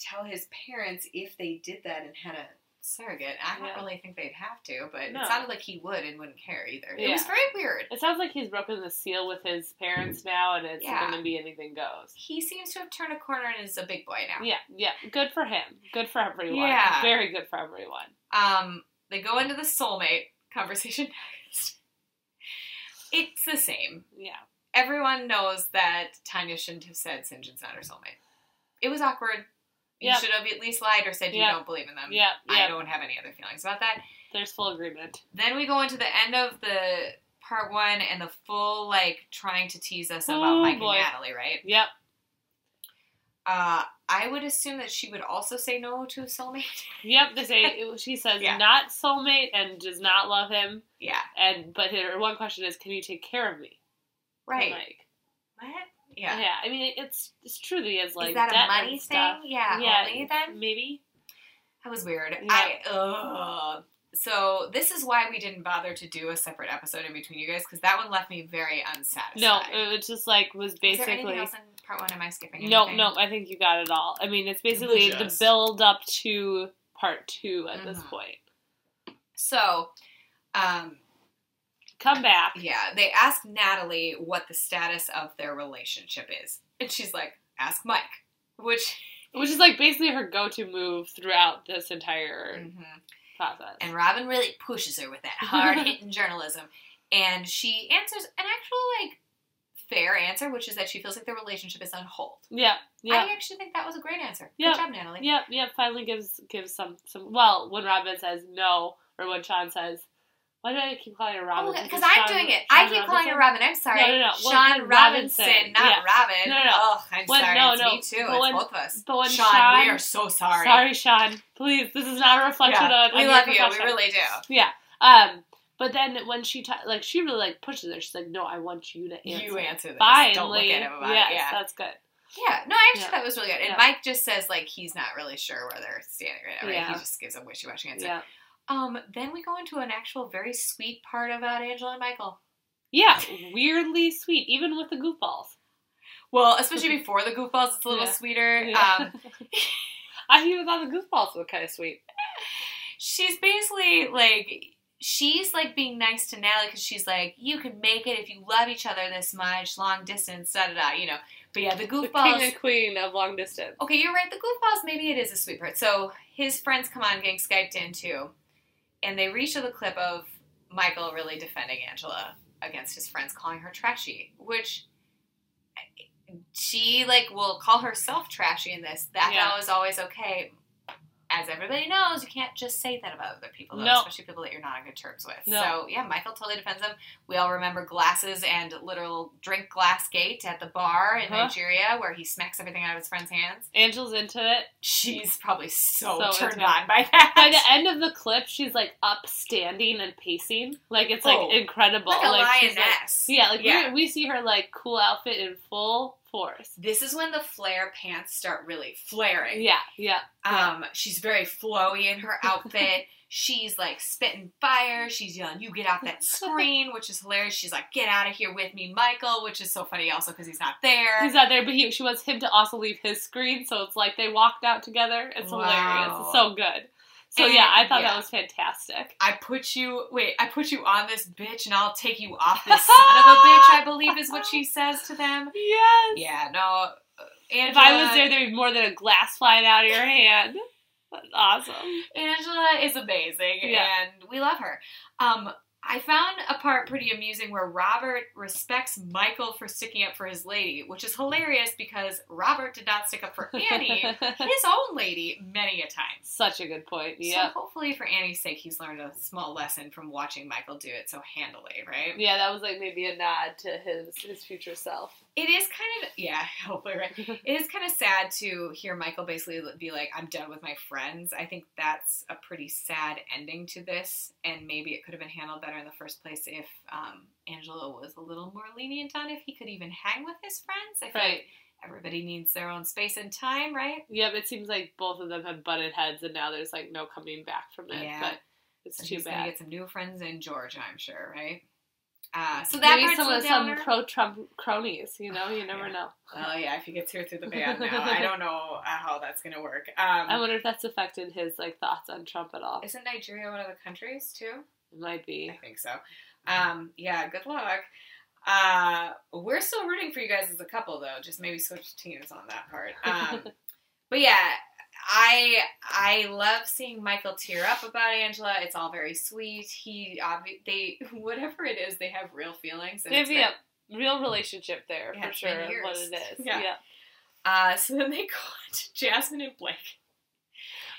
tell his parents if they did that and had a surrogate. I don't yeah. really think they'd have to, but no. it sounded like he would and wouldn't care either. Yeah. It was very weird. It sounds like he's broken the seal with his parents now, and it's yeah. going to be anything goes. He seems to have turned a corner and is a big boy now. Yeah, yeah. Good for him. Good for everyone. Yeah. Very good for everyone. Um, they go into the soulmate conversation next. It's the same. Yeah. Everyone knows that Tanya shouldn't have said Syngin not her soulmate. It was awkward. You yep. should have at least lied or said you yep. don't believe in them. Yeah, yep. I don't have any other feelings about that. There's full agreement. Then we go into the end of the part one and the full, like, trying to tease us oh, about Mike boy. and Natalie, right? Yep. Uh, I would assume that she would also say no to a soulmate. Yep, they say, it, she says yeah. not soulmate and does not love him. Yeah. And But her one question is, can you take care of me? Right. Like, what? Yeah. Yeah, I mean, it's it's true that he has, like, is that a money thing? Yeah, yeah, only then? Maybe. That was weird. Yeah. I, ugh. So, this is why we didn't bother to do a separate episode in between you guys, because that one left me very unsatisfied. No, it was just, like, was basically... Is there anything else in part one? Am I skipping anything? No, no, I think you got it all. I mean, it's basically just the build-up to part two at mm-hmm. this point. So, um... come back. Yeah, they asked Natalie what the status of their relationship is. And she's like, ask Mike. Which which is, like, basically her go-to move throughout this entire mm-hmm. process. And Robin really pushes her with that hard-hitting journalism. And she answers an actual, like, fair answer, which is that she feels like their relationship is on hold. Yeah, yeah. I actually think that was a great answer. Yep. Good job, Natalie. Yep, yep. Finally gives gives some, some... Well, when Robin says no, or when Sean says... Why do I keep calling her Robin? Because oh, I'm Sean, doing it. Sean I keep Robinson? calling her Robin. I'm sorry. No, no, no. Sean well, Robinson, Robinson, not yeah. Robin. No, no, no. Oh, I'm when, sorry. No, it's no. me, too. But it's when, both of us. But when Sean, Sean, we are so sorry. Sorry, Sean. Please, this is not a reflection yeah. on... We love you. We really do. Yeah. Um, but then when she... Ta- like, she really, like, pushes her. She's like, no, I want you to answer. You answer this. Finally. Don't look at him about yes, it. Yeah, that's good. Yeah. No, I actually yeah. thought it was really good. And yeah. Mike just says, like, he's not really sure where they're standing right now. Right? Yeah. He just gives a wishy-washy answer. Yeah. Um, then we go into an actual very sweet part about Angela and Michael. Yeah, weirdly sweet, even with the goofballs. Well, especially before the goofballs, it's a little yeah. sweeter. Yeah. Um, I even thought the goofballs were kind of sweet. She's basically, like, she's, like, being nice to Natalie because she's like, you can make it if you love each other this much, long distance, da-da-da, you know. But yeah, the goofballs. The king and queen of long distance. Okay, you're right, the goofballs, maybe it is a sweet part. So his friends come on getting Skyped in, too. And they reach to the clip of Michael really defending Angela against his friends, calling her trashy, which she, like, will call herself trashy in this. That yeah. thou is always okay. As everybody knows, you can't just say that about other people, though, no. especially people that you're not on good terms with. No. So, yeah, Michael totally defends them. We all remember glasses and literal drink glass gate at the bar in huh. Nigeria where he smacks everything out of his friend's hands. Angela's into it. She's probably so, so turned on by that. By the end of the clip, she's, like, up, standing, and pacing. Like, it's, like, oh, incredible. Like a like, lioness. She's, like, yeah, like, yeah. We, we see her, like, cool outfit in full force. This is when the flare pants start really flaring. Yeah, yeah. Um, yeah. She's very flowy in her outfit. She's, like, spitting fire. She's yelling, you get off that screen, which is hilarious. She's like, get out of here with me, Michael, which is so funny also because he's not there. He's not there, but he, she wants him to also leave his screen, so it's like they walked out together. It's wow. hilarious. It's so good. So, and, yeah, I thought yeah. that was fantastic. I put you, wait, I put you on this bitch and I'll take you off this son of a bitch, I believe is what she says to them. Yes. Yeah, no. Angela, if I was there, there'd be more than a glass flying out of your hand. That's awesome. Angela is amazing yeah. and we love her. Um, I found a part pretty amusing where Robert respects Michael for sticking up for his lady, which is hilarious because Robert did not stick up for Annie, his own lady, many a time. Such a good point, yeah. So hopefully for Annie's sake, he's learned a small lesson from watching Michael do it so handily, right? Yeah, that was like maybe a nod to his, his future self. It is kind of, yeah, hopefully, right? It is kind of sad to hear Michael basically be like, I'm done with my friends. I think that's a pretty sad ending to this, and maybe it could have been handled better in the first place if um, Angela was a little more lenient on if he could even hang with his friends. I feel right. like everybody needs their own space and time, right? Yeah, but it seems like both of them have butted heads, and now there's, like, no coming back from it. Yeah. But it's and too he's bad. He's going to get some new friends in Georgia, I'm sure, right? Uh, so that Maybe some, some pro-Trump cronies, you know? Oh, you never yeah. know. Well, yeah, if he gets here through the ban now, I don't know how that's going to work. Um, I wonder if that's affected his, like, thoughts on Trump at all. Isn't Nigeria one of the countries, too? It might be. I think so. Um, yeah, good luck. Uh, we're still rooting for you guys as a couple, though. Just maybe switch teams on that part. Um, but yeah, I I love seeing Michael tear up about Angela. It's all very sweet. He, obvi- they, whatever it is, they have real feelings. And There'd it's be been, a real relationship there yeah, for sure. What it is. Yeah. yeah. Uh, so then they called Jasmine and Blake.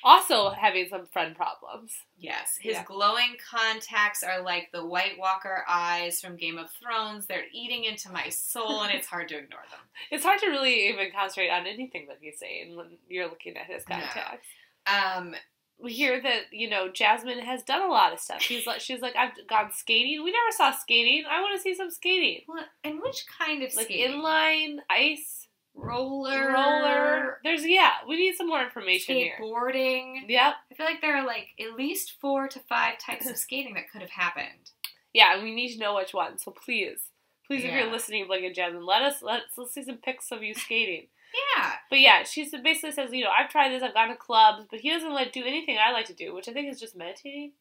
Also having some friend problems. Yes. His yeah. glowing contacts are like the White Walker eyes from Game of Thrones. They're eating into my soul, and it's hard to ignore them. It's hard to really even concentrate on anything that he's saying when you're looking at his contacts. Yeah. Um... We hear that, you know, Jasmine has done a lot of stuff. She's like, she's like, I've gone skating. We never saw skating. I want to see some skating. Well, and which kind of like skating? Inline, ice, roller, roller. There's yeah. We need some more information here. Skateboarding. Yep. I feel like there are like at least four to five types of skating that could have happened. Yeah, and we need to know which one. So please, please, yeah. if you're listening, Blake and Jasmine, let us let's let's see some pics of you skating. Yeah. But yeah, she basically says, you know, I've tried this, I've gone to clubs, but he doesn't like do anything I like to do, which I think is just meditating.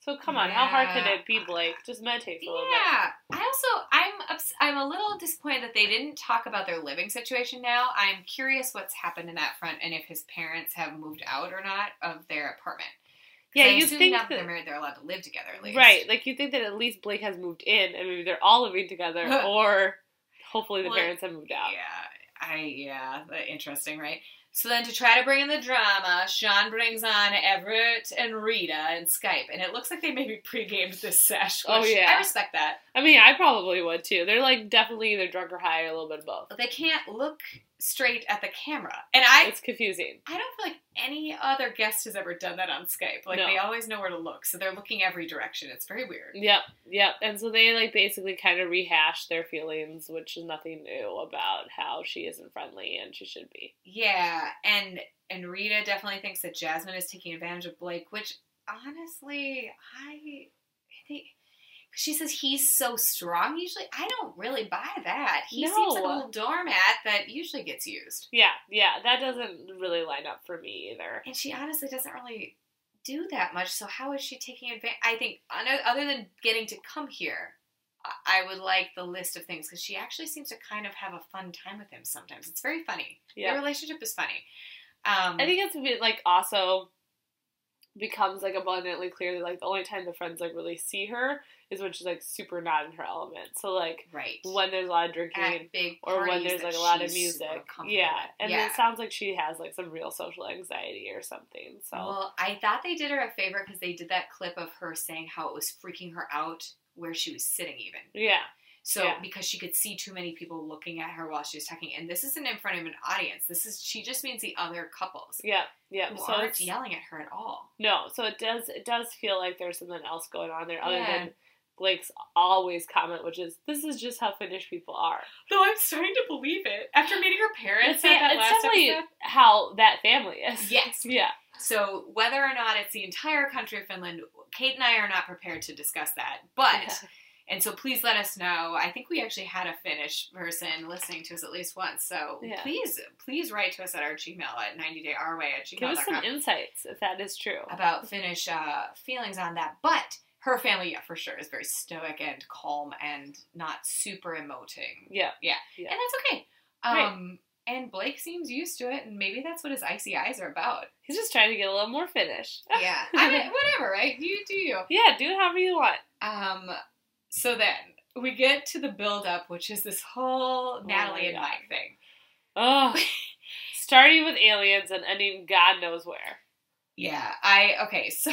So come on, yeah. how hard could it be, Blake? Just meditate for yeah. a little bit. Yeah. I also, I'm ups- I'm a little disappointed that they didn't talk about their living situation now. I'm curious what's happened in that front and if his parents have moved out or not of their apartment. Yeah, you think now that, that they're married, they're allowed to live together at least. Right. Like, you think that at least Blake has moved in and maybe they're all living together or hopefully the well, parents have moved out. Yeah. I, yeah, interesting, right? So then to try to bring in the drama, Sean brings on Everett and Rita and Skype, and it looks like they maybe pre-gamed this sesh, which oh, yeah. I respect that. I mean, I probably would, too. They're, like, definitely either drunk or high or a little bit of both. But they can't look straight at the camera. And I... It's confusing. I don't feel like any other guest has ever done that on Skype. Like, no. They always know where to look, so they're looking every direction. It's very weird. Yep, yep. And so they, like, basically kind of rehash their feelings, which is nothing new about how she isn't friendly and she should be. Yeah, and and Rita definitely thinks that Jasmine is taking advantage of Blake, which, honestly, I, I think... She says he's so strong usually. I don't really buy that. He no. seems like a little doormat that usually gets used. Yeah, yeah. That doesn't really line up for me either. And she honestly doesn't really do that much, so how is she taking advantage? I think, other than getting to come here, I would like the list of things, because she actually seems to kind of have a fun time with him sometimes. It's very funny. Yeah. Their relationship is funny. Um, I think it's a bit, like, also... becomes, like, abundantly clear that, like, the only time the friends, like, really see her is when she's, like, super not in her element. So, like, right. when there's a lot of drinking or when there's, like, a lot of music. Yeah. And yeah. it sounds like she has, like, some real social anxiety or something. So well, I thought they did her a favor because they did that clip of her saying how it was freaking her out where she was sitting even. Yeah. So, yeah. because she could see too many people looking at her while she was talking. And this isn't in front of an audience. This is, she just means the other couples. Yeah, yeah. Who so aren't yelling at her at all. No, so it does, it does feel like there's something else going on there other yeah. than Blake's always comment, which is, this is just how Finnish people are. Though I'm starting to believe it. After meeting her parents at that last episode. It's definitely how that family is. Yes. Yeah. So whether or not it's the entire country of Finland, Kate and I are not prepared to discuss that. But... Yeah. And so please let us know. I think we actually had a Finnish person listening to us at least once. So yeah. please, please write to us at our Gmail at ninety day r way at gmail dot com. Give us some insights, if that is true. About Finnish uh, feelings on that. But her family, yeah, for sure, is very stoic and calm and not super emoting. Yeah. Yeah. yeah. And that's okay. Um, right. And Blake seems used to it, and maybe that's what his icy eyes are about. He's just trying to get a little more Finnish. yeah. I mean, whatever, right? You do you. Yeah, do it however you want. Um... So then, we get to the build-up, which is this whole Natalie oh and Mike thing. Oh, starting with aliens and ending God knows where. Yeah, I, okay, so,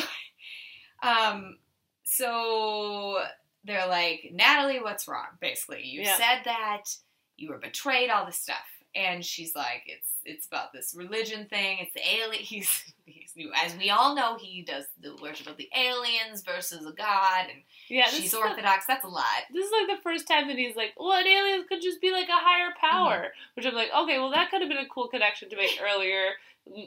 um, so they're like, Natalie, what's wrong, basically? You yeah. said that, you were betrayed, all this stuff. And she's like, it's it's about this religion thing. It's the alien. He's, he's new. As we all know, he does the worship of the aliens versus a god. And yeah, she's Orthodox. The, that's a lot. This is like the first time that he's like, well, an alien could just be like a higher power. Mm-hmm. Which I'm like, okay, well, that could have been a cool connection to make earlier.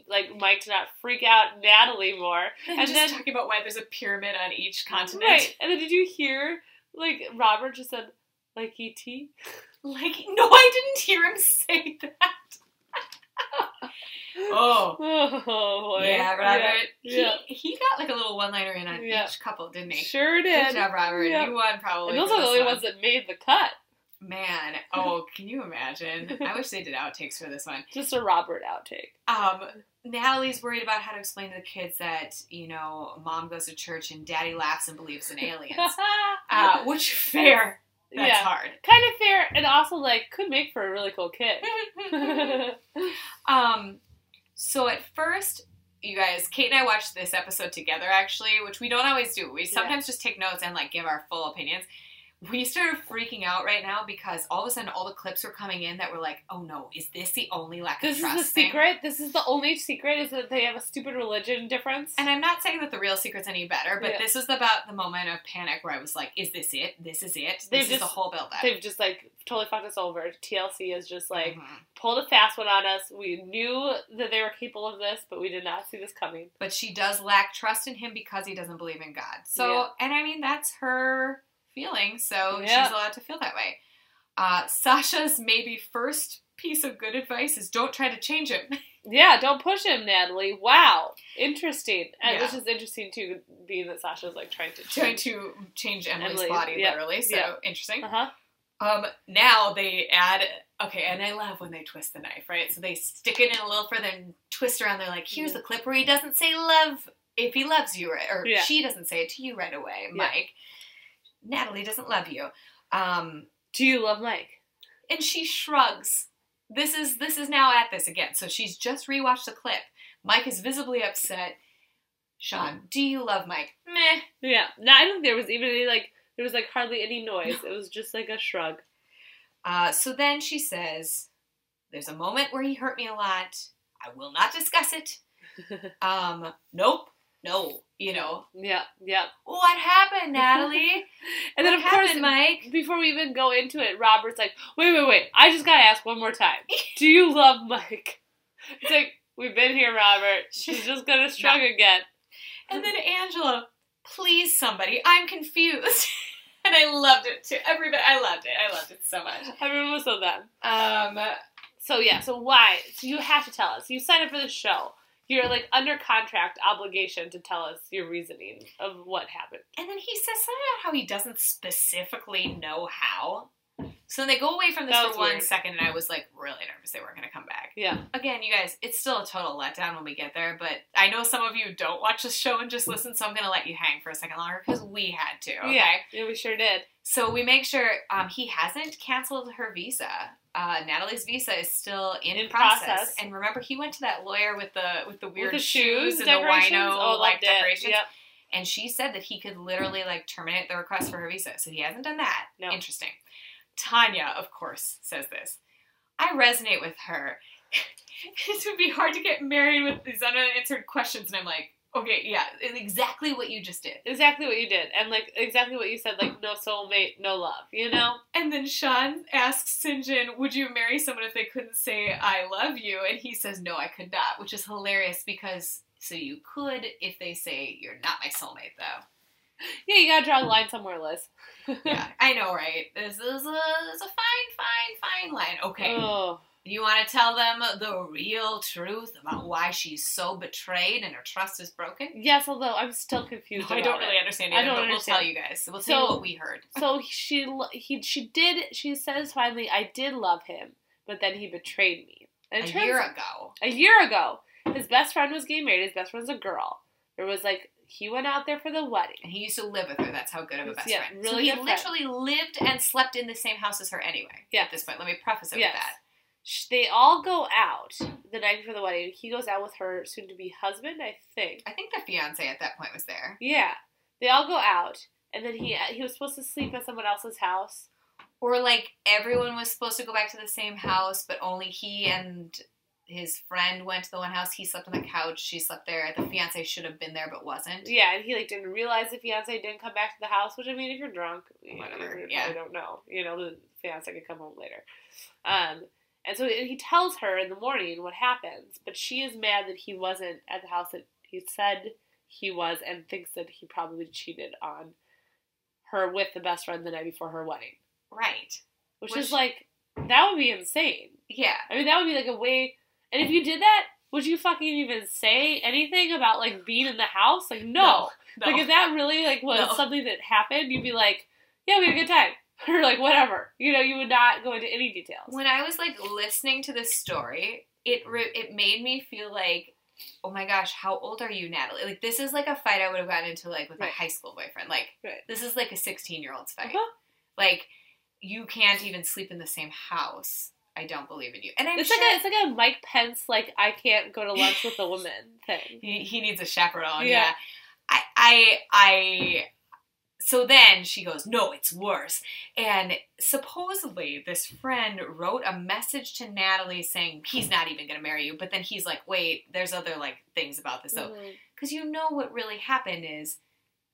Like, Mike to not freak out Natalie more. And, and just then talking about why there's a pyramid on each continent. Right. And then did you hear, like, Robert just said, like E T? Like, no, I didn't hear him say that. oh. oh boy. Yeah, Robert. Yeah. He, he got like a little one-liner in on yeah. each couple, didn't he? Sure did. Good job, Robert. Yeah. You won, probably. And those are the only one. ones that made the cut. Man. Oh, can you imagine? I wish they did outtakes for this one. Just a Robert outtake. Um, Natalie's worried about how to explain to the kids that, you know, mom goes to church and daddy laughs and believes in aliens. uh, which, fair. That's yeah. hard. Kind of fair and also, like, could make for a really cool kid. um, so at first, you guys, Kate and I watched this episode together, actually, which we don't always do. We sometimes yeah. just take notes and, like, give our full opinions. We started freaking out right now because all of a sudden all the clips were coming in that were like, oh no, is this the only lack of this trust This is the thing? secret? This is the only secret is that they have a stupid religion difference? And I'm not saying that the real secret's any better, but yeah. this was about the moment of panic where I was like, is this it? This is it? This they've is just, the whole build up. They've just like totally fucked us over. T L C has just like mm-hmm. pulled a fast one on us. We knew that they were capable of this, but we did not see this coming. But she does lack trust in him because he doesn't believe in God. So, yeah. and I mean, that's her... feeling, so yeah. she's allowed to feel that way. Uh, Sasha's maybe first piece of good advice is don't try to change him. Yeah, don't push him, Natalie. Wow. Interesting. And yeah. which is interesting, too, being that Sasha's, like, trying to change. Trying to change Emily's Emily. body, yeah. literally, so yeah. interesting. Uh-huh. Um, now they add, okay, and I love when they twist the knife, right? So they stick it in a little further and twist around. They're like, here's mm-hmm. the clip where he doesn't say love, if he loves you, right, or yeah. she doesn't say it to you right away, yeah. Mike. Natalie doesn't love you. Um, Do you love Mike? And she shrugs. This is this is now at this again. So she's just rewatched the clip. Mike is visibly upset. Sean, do you love Mike? Meh. Yeah. No, I don't think there was even any, like, there was, like, hardly any noise. No. It was just, like, a shrug. Uh, so then she says, there's a moment where he hurt me a lot. I will not discuss it. um, nope. No. You know? Yeah, yeah. What happened, Natalie? and what then, of happened, course, Mike? Before we even go into it, Robert's like, wait, wait, wait. I just gotta ask one more time. Do you love Mike? It's like, we've been here, Robert. She's just gonna shrug no. again. And then Angela, please somebody, I'm confused. and I loved it, too. Everybody, I loved it. I loved it so much. Everyone was so done. Um, so, yeah, so why? So you have to tell us. You signed up for the show. You're, like, under contract obligation to tell us your reasoning of what happened. And then he says something about how he doesn't specifically know how. So they go away from this for one weird. second, and I was, like, really nervous they weren't going to come back. Yeah. Again, you guys, it's still a total letdown when we get there, but I know some of you don't watch the show and just listen, so I'm going to let you hang for a second longer because we had to, okay? Yeah, yeah, we sure did. So we make sure um, he hasn't canceled her visa. Uh, Natalie's visa is still in, in process. process. And remember, he went to that lawyer with the with the weird with the shoes, shoes and the wino oh, like decorations. Yep. And she said that he could literally like terminate the request for her visa. So he hasn't done that. No. Interesting. Tanya, of course, says this. I resonate with her. It would be hard to get married with these unanswered questions. And I'm like, okay, yeah, exactly what you just did. Exactly what you did. And, like, exactly what you said, like, no soulmate, no love, you know? And then Sean asks Syngin, would you marry someone if they couldn't say, I love you? And he says, no, I could not, which is hilarious because, so you could if they say, you're not my soulmate, though. Yeah, you gotta draw a line somewhere, Liz. yeah, I know, right? This is a, this is a fine, fine, fine line. Okay. Oh. You want to tell them the real truth about why she's so betrayed and her trust is broken? Yes, although I'm still confused. No, I don't really it. understand either, I don't but understand. We'll tell you guys. We'll tell so, you what we heard. So she, he, she did. She says finally, "I did love him, but then he betrayed me." And a turns, year ago. A year ago, his best friend was getting married. His best friend's a girl. There was like. He went out there for the wedding. And he used to live with her. That's how good of a best yeah, friend. Really so he literally friend. lived and slept in the same house as her anyway. Yeah. At this point. Let me preface it yes. with that. They all go out the night before the wedding. He goes out with her soon-to-be husband, I think. I think the fiancé at that point was there. Yeah. They all go out. And then he he was supposed to sleep at someone else's house. Or, like, everyone was supposed to go back to the same house, but only he and... his friend went to the one house. He slept on the couch. She slept there. The fiancé should have been there but wasn't. Yeah, and he, like, didn't realize the fiancé didn't come back to the house, which, I mean, if you're drunk, whatever. Yeah. I don't know. You know, the fiancé could come home later. Um, and so he tells her in the morning what happens, but she is mad that he wasn't at the house that he said he was and thinks that he probably cheated on her with the best friend the night before her wedding. Right. Which, which is, like, that would be insane. Yeah. I mean, that would be, like, a way... And if you did that, would you fucking even say anything about, like, being in the house? Like, no. no, no. Like, if that really, like, was no. something that happened, you'd be like, yeah, we had a good time. Or, like, whatever. You know, you would not go into any details. When I was, like, listening to this story, it re- it made me feel like, oh, my gosh, how old are you, Natalie? Like, this is, like, a fight I would have gotten into, like, with right. my high school boyfriend. Like, right. this is, like, a sixteen-year-old's fight. Uh-huh. Like... you can't even sleep in the same house. I don't believe in you. And I'm it's sure... Like a, it's like a Mike Pence, like, I can't go to lunch with a woman thing. He, he needs a chaperone, yeah. yeah. I, I, I... So then she goes, no, it's worse. And supposedly this friend wrote a message to Natalie saying, he's not even going to marry you. But then he's like, wait, there's other, like, things about this. Because mm-hmm. you know what really happened is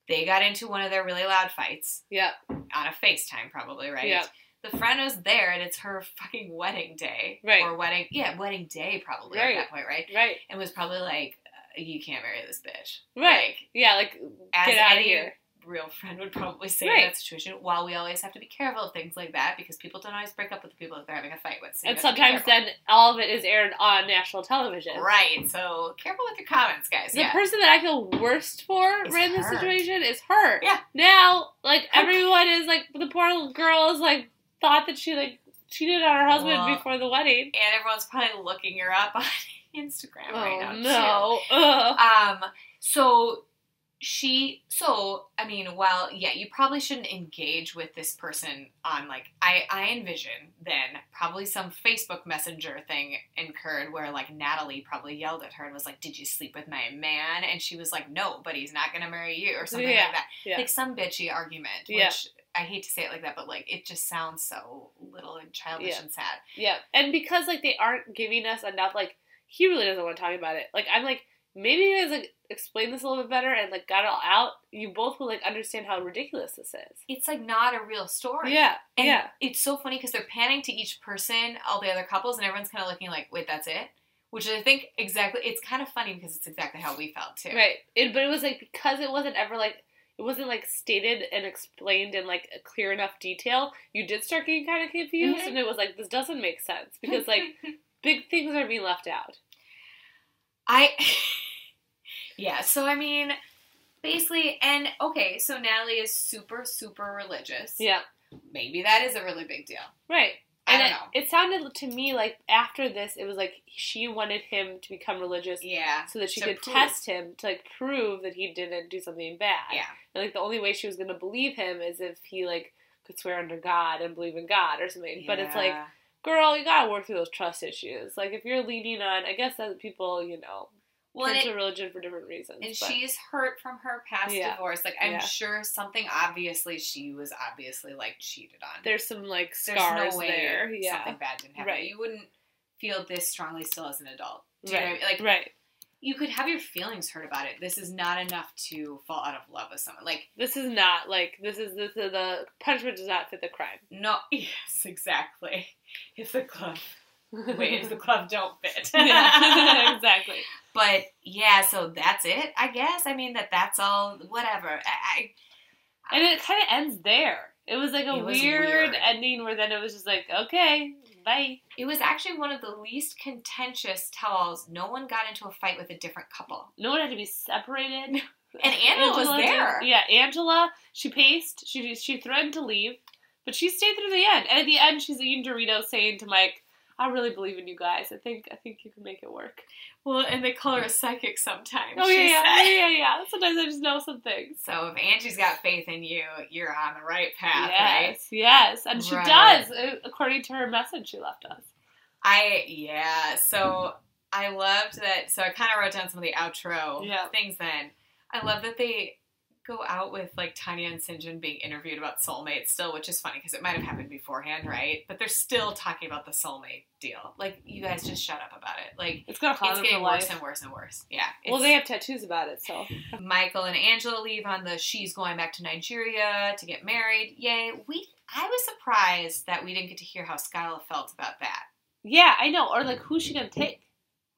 they got into one of their really loud fights. Yep. On a FaceTime probably, right? Yep. The friend was there, and it's her fucking wedding day. Right. Or wedding, yeah, wedding day probably right. at that point, right? Right. And was probably like, you can't marry this bitch. Right. Like, yeah, like, get out of here. Real friend would probably say right. in that situation, while we always have to be careful of things like that, because people don't always break up with the people that they're having a fight with. So and sometimes then all of it is aired on national television. Right, so careful with your comments, guys. The yeah. person that I feel worst for is right in this situation is her. Yeah. Now, like, everyone is, like, the poor little girl is, like, thought that she, like, cheated on her husband well, before the wedding. And everyone's probably looking her up on Instagram oh, right now, no. too. Ugh. Um, so... She, so, I mean, while, yeah, you probably shouldn't engage with this person on, like, I, I envision then probably some Facebook Messenger thing occurred where, like, Natalie probably yelled at her and was like, did you sleep with my man? And she was like, no, but he's not going to marry you, or something yeah, like that. Yeah. Like, some bitchy argument, which... Yeah. I hate to say it like that, but, like, it just sounds so little and childish yeah. and sad. Yeah, and because, like, they aren't giving us enough, like, he really doesn't want to talk about it. Like, I'm like... Maybe you guys, like, explain this a little bit better and, like, got it all out. You both will, like, understand how ridiculous this is. It's, like, not a real story. Yeah, and yeah. it's so funny because they're panning to each person, all the other couples, and everyone's kind of looking like, wait, that's it? Which I think exactly, it's kind of funny because it's exactly how we felt, too. Right. It, but it was, like, because it wasn't ever, like, it wasn't, like, stated and explained in, like, a clear enough detail, you did start getting kind of confused, mm-hmm. and it was, like, this doesn't make sense because, like, big things are being left out. I... Yeah, so I mean, basically, and okay, so Natalie is super, super religious. Yeah. Maybe that is a really big deal. Right. I and don't it, know. It sounded to me like after this, it was like she wanted him to become religious. Yeah. So that she could prove. test him to, like, prove that he didn't do something bad. Yeah. And, like, the only way she was going to believe him is if he, like, could swear under God and believe in God or something. Yeah. But it's like, girl, you gotta work through those trust issues. Like, if you're leaning on, I guess that people, you know... Well, and it, religion for different reasons. And but. she's hurt from her past yeah. divorce. Like, I'm yeah. sure something obviously she was obviously, like, cheated on. There's some, like, scars There's no way there. Yeah. Something bad didn't happen. Right. You wouldn't feel this strongly still as an adult. Do right. You know what I mean? Like, right. you could have your feelings hurt about it. This is not enough to fall out of love with someone. Like, this is not, like, this is, this is the punishment does not fit the crime. No. Yes, exactly. If the club... Wait, if the club don't fit. Yeah, exactly. But, yeah, so that's it, I guess. I mean, that that's all, whatever. I, I, and it kind of ends there. It was like a weird, weird ending where then it was just like, okay, bye. It was actually one of the least contentious tell-alls. No one got into a fight with a different couple. No one had to be separated. And Anna was there. Did, yeah, Angela, she paced. She, she threatened to leave, but she stayed through the end. And at the end, she's eating Doritos saying to Mike, I really believe in you guys. I think I think you can make it work. Well, and they call her a psychic sometimes. Oh, yeah, yeah, yeah, yeah, yeah. Sometimes I just know some things. So if Angie's got faith in you, you're on the right path, yes, right? Yes, and she right. does, according to her message she left us. I, yeah, so I loved that. So I kind of wrote down some of the outro yeah. things then. I love that they... go out with, like, Tanya and Syngin being interviewed about soulmates still, which is funny because it might have happened beforehand, right? But they're still talking about the soulmate deal. Like, you guys just shut up about it. Like, it's, gonna it's getting worse life. and worse and worse. Yeah. Well, they have tattoos about it, so. Michael and Angela leave on the she's going back to Nigeria to get married. Yay. We. I was surprised that we didn't get to hear how Skyla felt about that. Yeah, I know. Or, like, who's she going to take?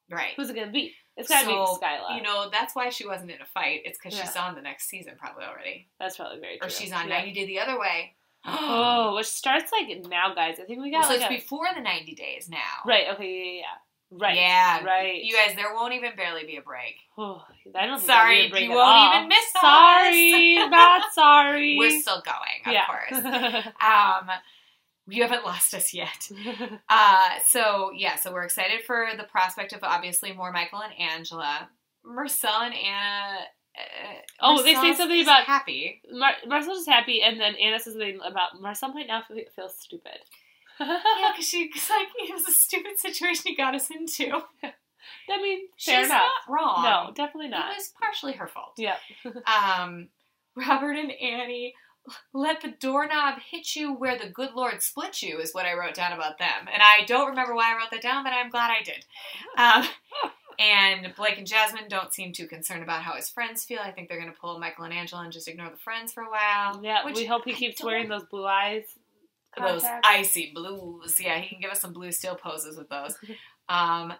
Right. Who's it going to be? It's gotta so, be Skyla. You know, that's why she wasn't in a fight. It's because yeah. she's on the next season probably already. That's probably very true. Or she's on yeah. ninety Day the Other Way. Oh, which starts, like, now, guys. I think we got, so like, So it's a... before the ninety days now. Right, okay, yeah, yeah, yeah. Right. Yeah. Right. You guys, there won't even barely be a break. Oh, I don't think sorry, be a break you at won't all. even miss sorry, us. Sorry, not sorry. We're still going, of yeah. course. Um... You haven't lost us yet. Uh, so, yeah, so we're excited for the prospect of, obviously, more Michael and Angela. Marcel and Anna Uh, oh, Marcel's, they say something about happy. Mar- Marcel is happy, and then Anna says something about Marcel might now feel, feel stupid. Yeah, because she cause like it was a stupid situation he got us into. I mean, fair she's enough. Not wrong. No, definitely not. It was partially her fault. Yeah. um, Robert and Annie. Let the doorknob hit you where the good Lord split you is what I wrote down about them. And I don't remember why I wrote that down, but I'm glad I did. Um, and Blake and Jasmine don't seem too concerned about how his friends feel. I think they're going to pull Michael and Angela and just ignore the friends for a while. Yeah, we hope he I keeps wearing those blue eyes. Contacts. Those icy blues. Yeah, he can give us some blue steel poses with those. Um,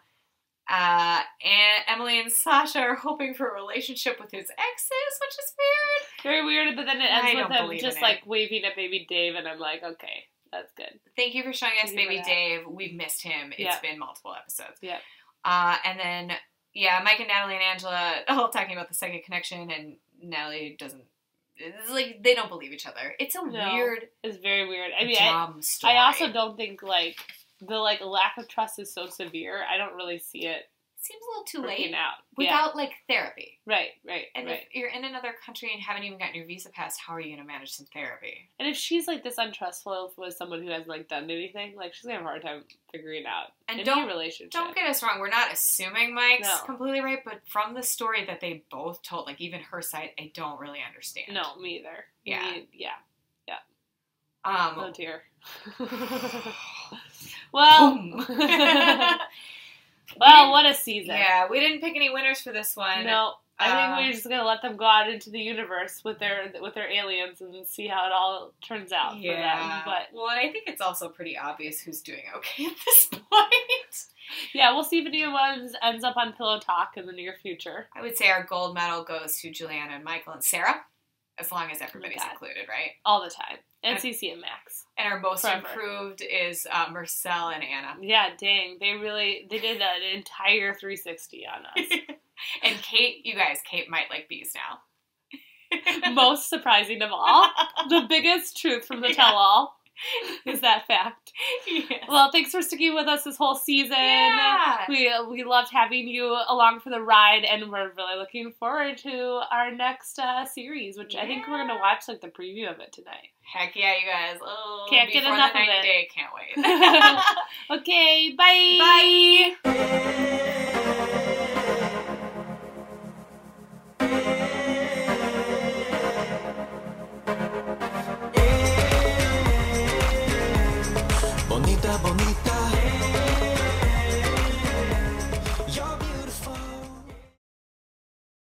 uh, and Emily and Sasha are hoping for a relationship with his exes, which is weird. Very weird, but then it ends I with them just, like, it. waving at Baby Dave, and I'm like, okay, that's good. Thank you for showing us Thank Baby Dave. We've missed him. It's yeah. been multiple episodes. Yeah. Uh, and then, yeah, Mike and Natalie and Angela all talking about the second connection, and Natalie doesn't, it's like, they don't believe each other. It's a no, weird It's very weird. I mean, I, story. I also don't think, like, the, like, lack of trust is so severe. I don't really see it. Seems a little too late out. without, yeah. like, therapy. Right, right, And right. if you're in another country and haven't even gotten your visa passed, how are you going to manage some therapy? And if she's, like, this untrustful with someone who hasn't, like, done anything, like, she's going to have a hard time figuring it out. And don't, relationship. don't get us wrong, we're not assuming Mike's no. completely right, but from the story that they both told, like, even her side, I don't really understand. No, me either. Yeah. Me, yeah. Yeah. Um, oh, dear. well... Well, what a season. Yeah, we didn't pick any winners for this one. No, I think um, we're just going to let them go out into the universe with their with their aliens and see how it all turns out yeah. for them. But, well, and I think it's also pretty obvious who's doing okay at this point. Yeah, we'll see if anyone ends up on Pillow Talk in the near future. I would say our gold medal goes to Juliana and Michael and Sarah, as long as everybody's oh included, right? All the time. And Cece and Max. And our most Forever. improved is uh, Marcel and Anna. Yeah, dang. They really, they did an entire three sixty on us. And Kate, you guys, Kate might like bees now. Most surprising of all. The biggest truth from the tell-all yeah. is that fact. Yes. Well, thanks for sticking with us this whole season. Yeah. We, we loved having you along for the ride, and we're really looking forward to our next uh, series, which yeah. I think we're going to watch, like, the preview of it tonight. Heck yeah, you guys. Oh, can't get enough of it. Before the ninety day, can't wait. Okay, bye. Bye.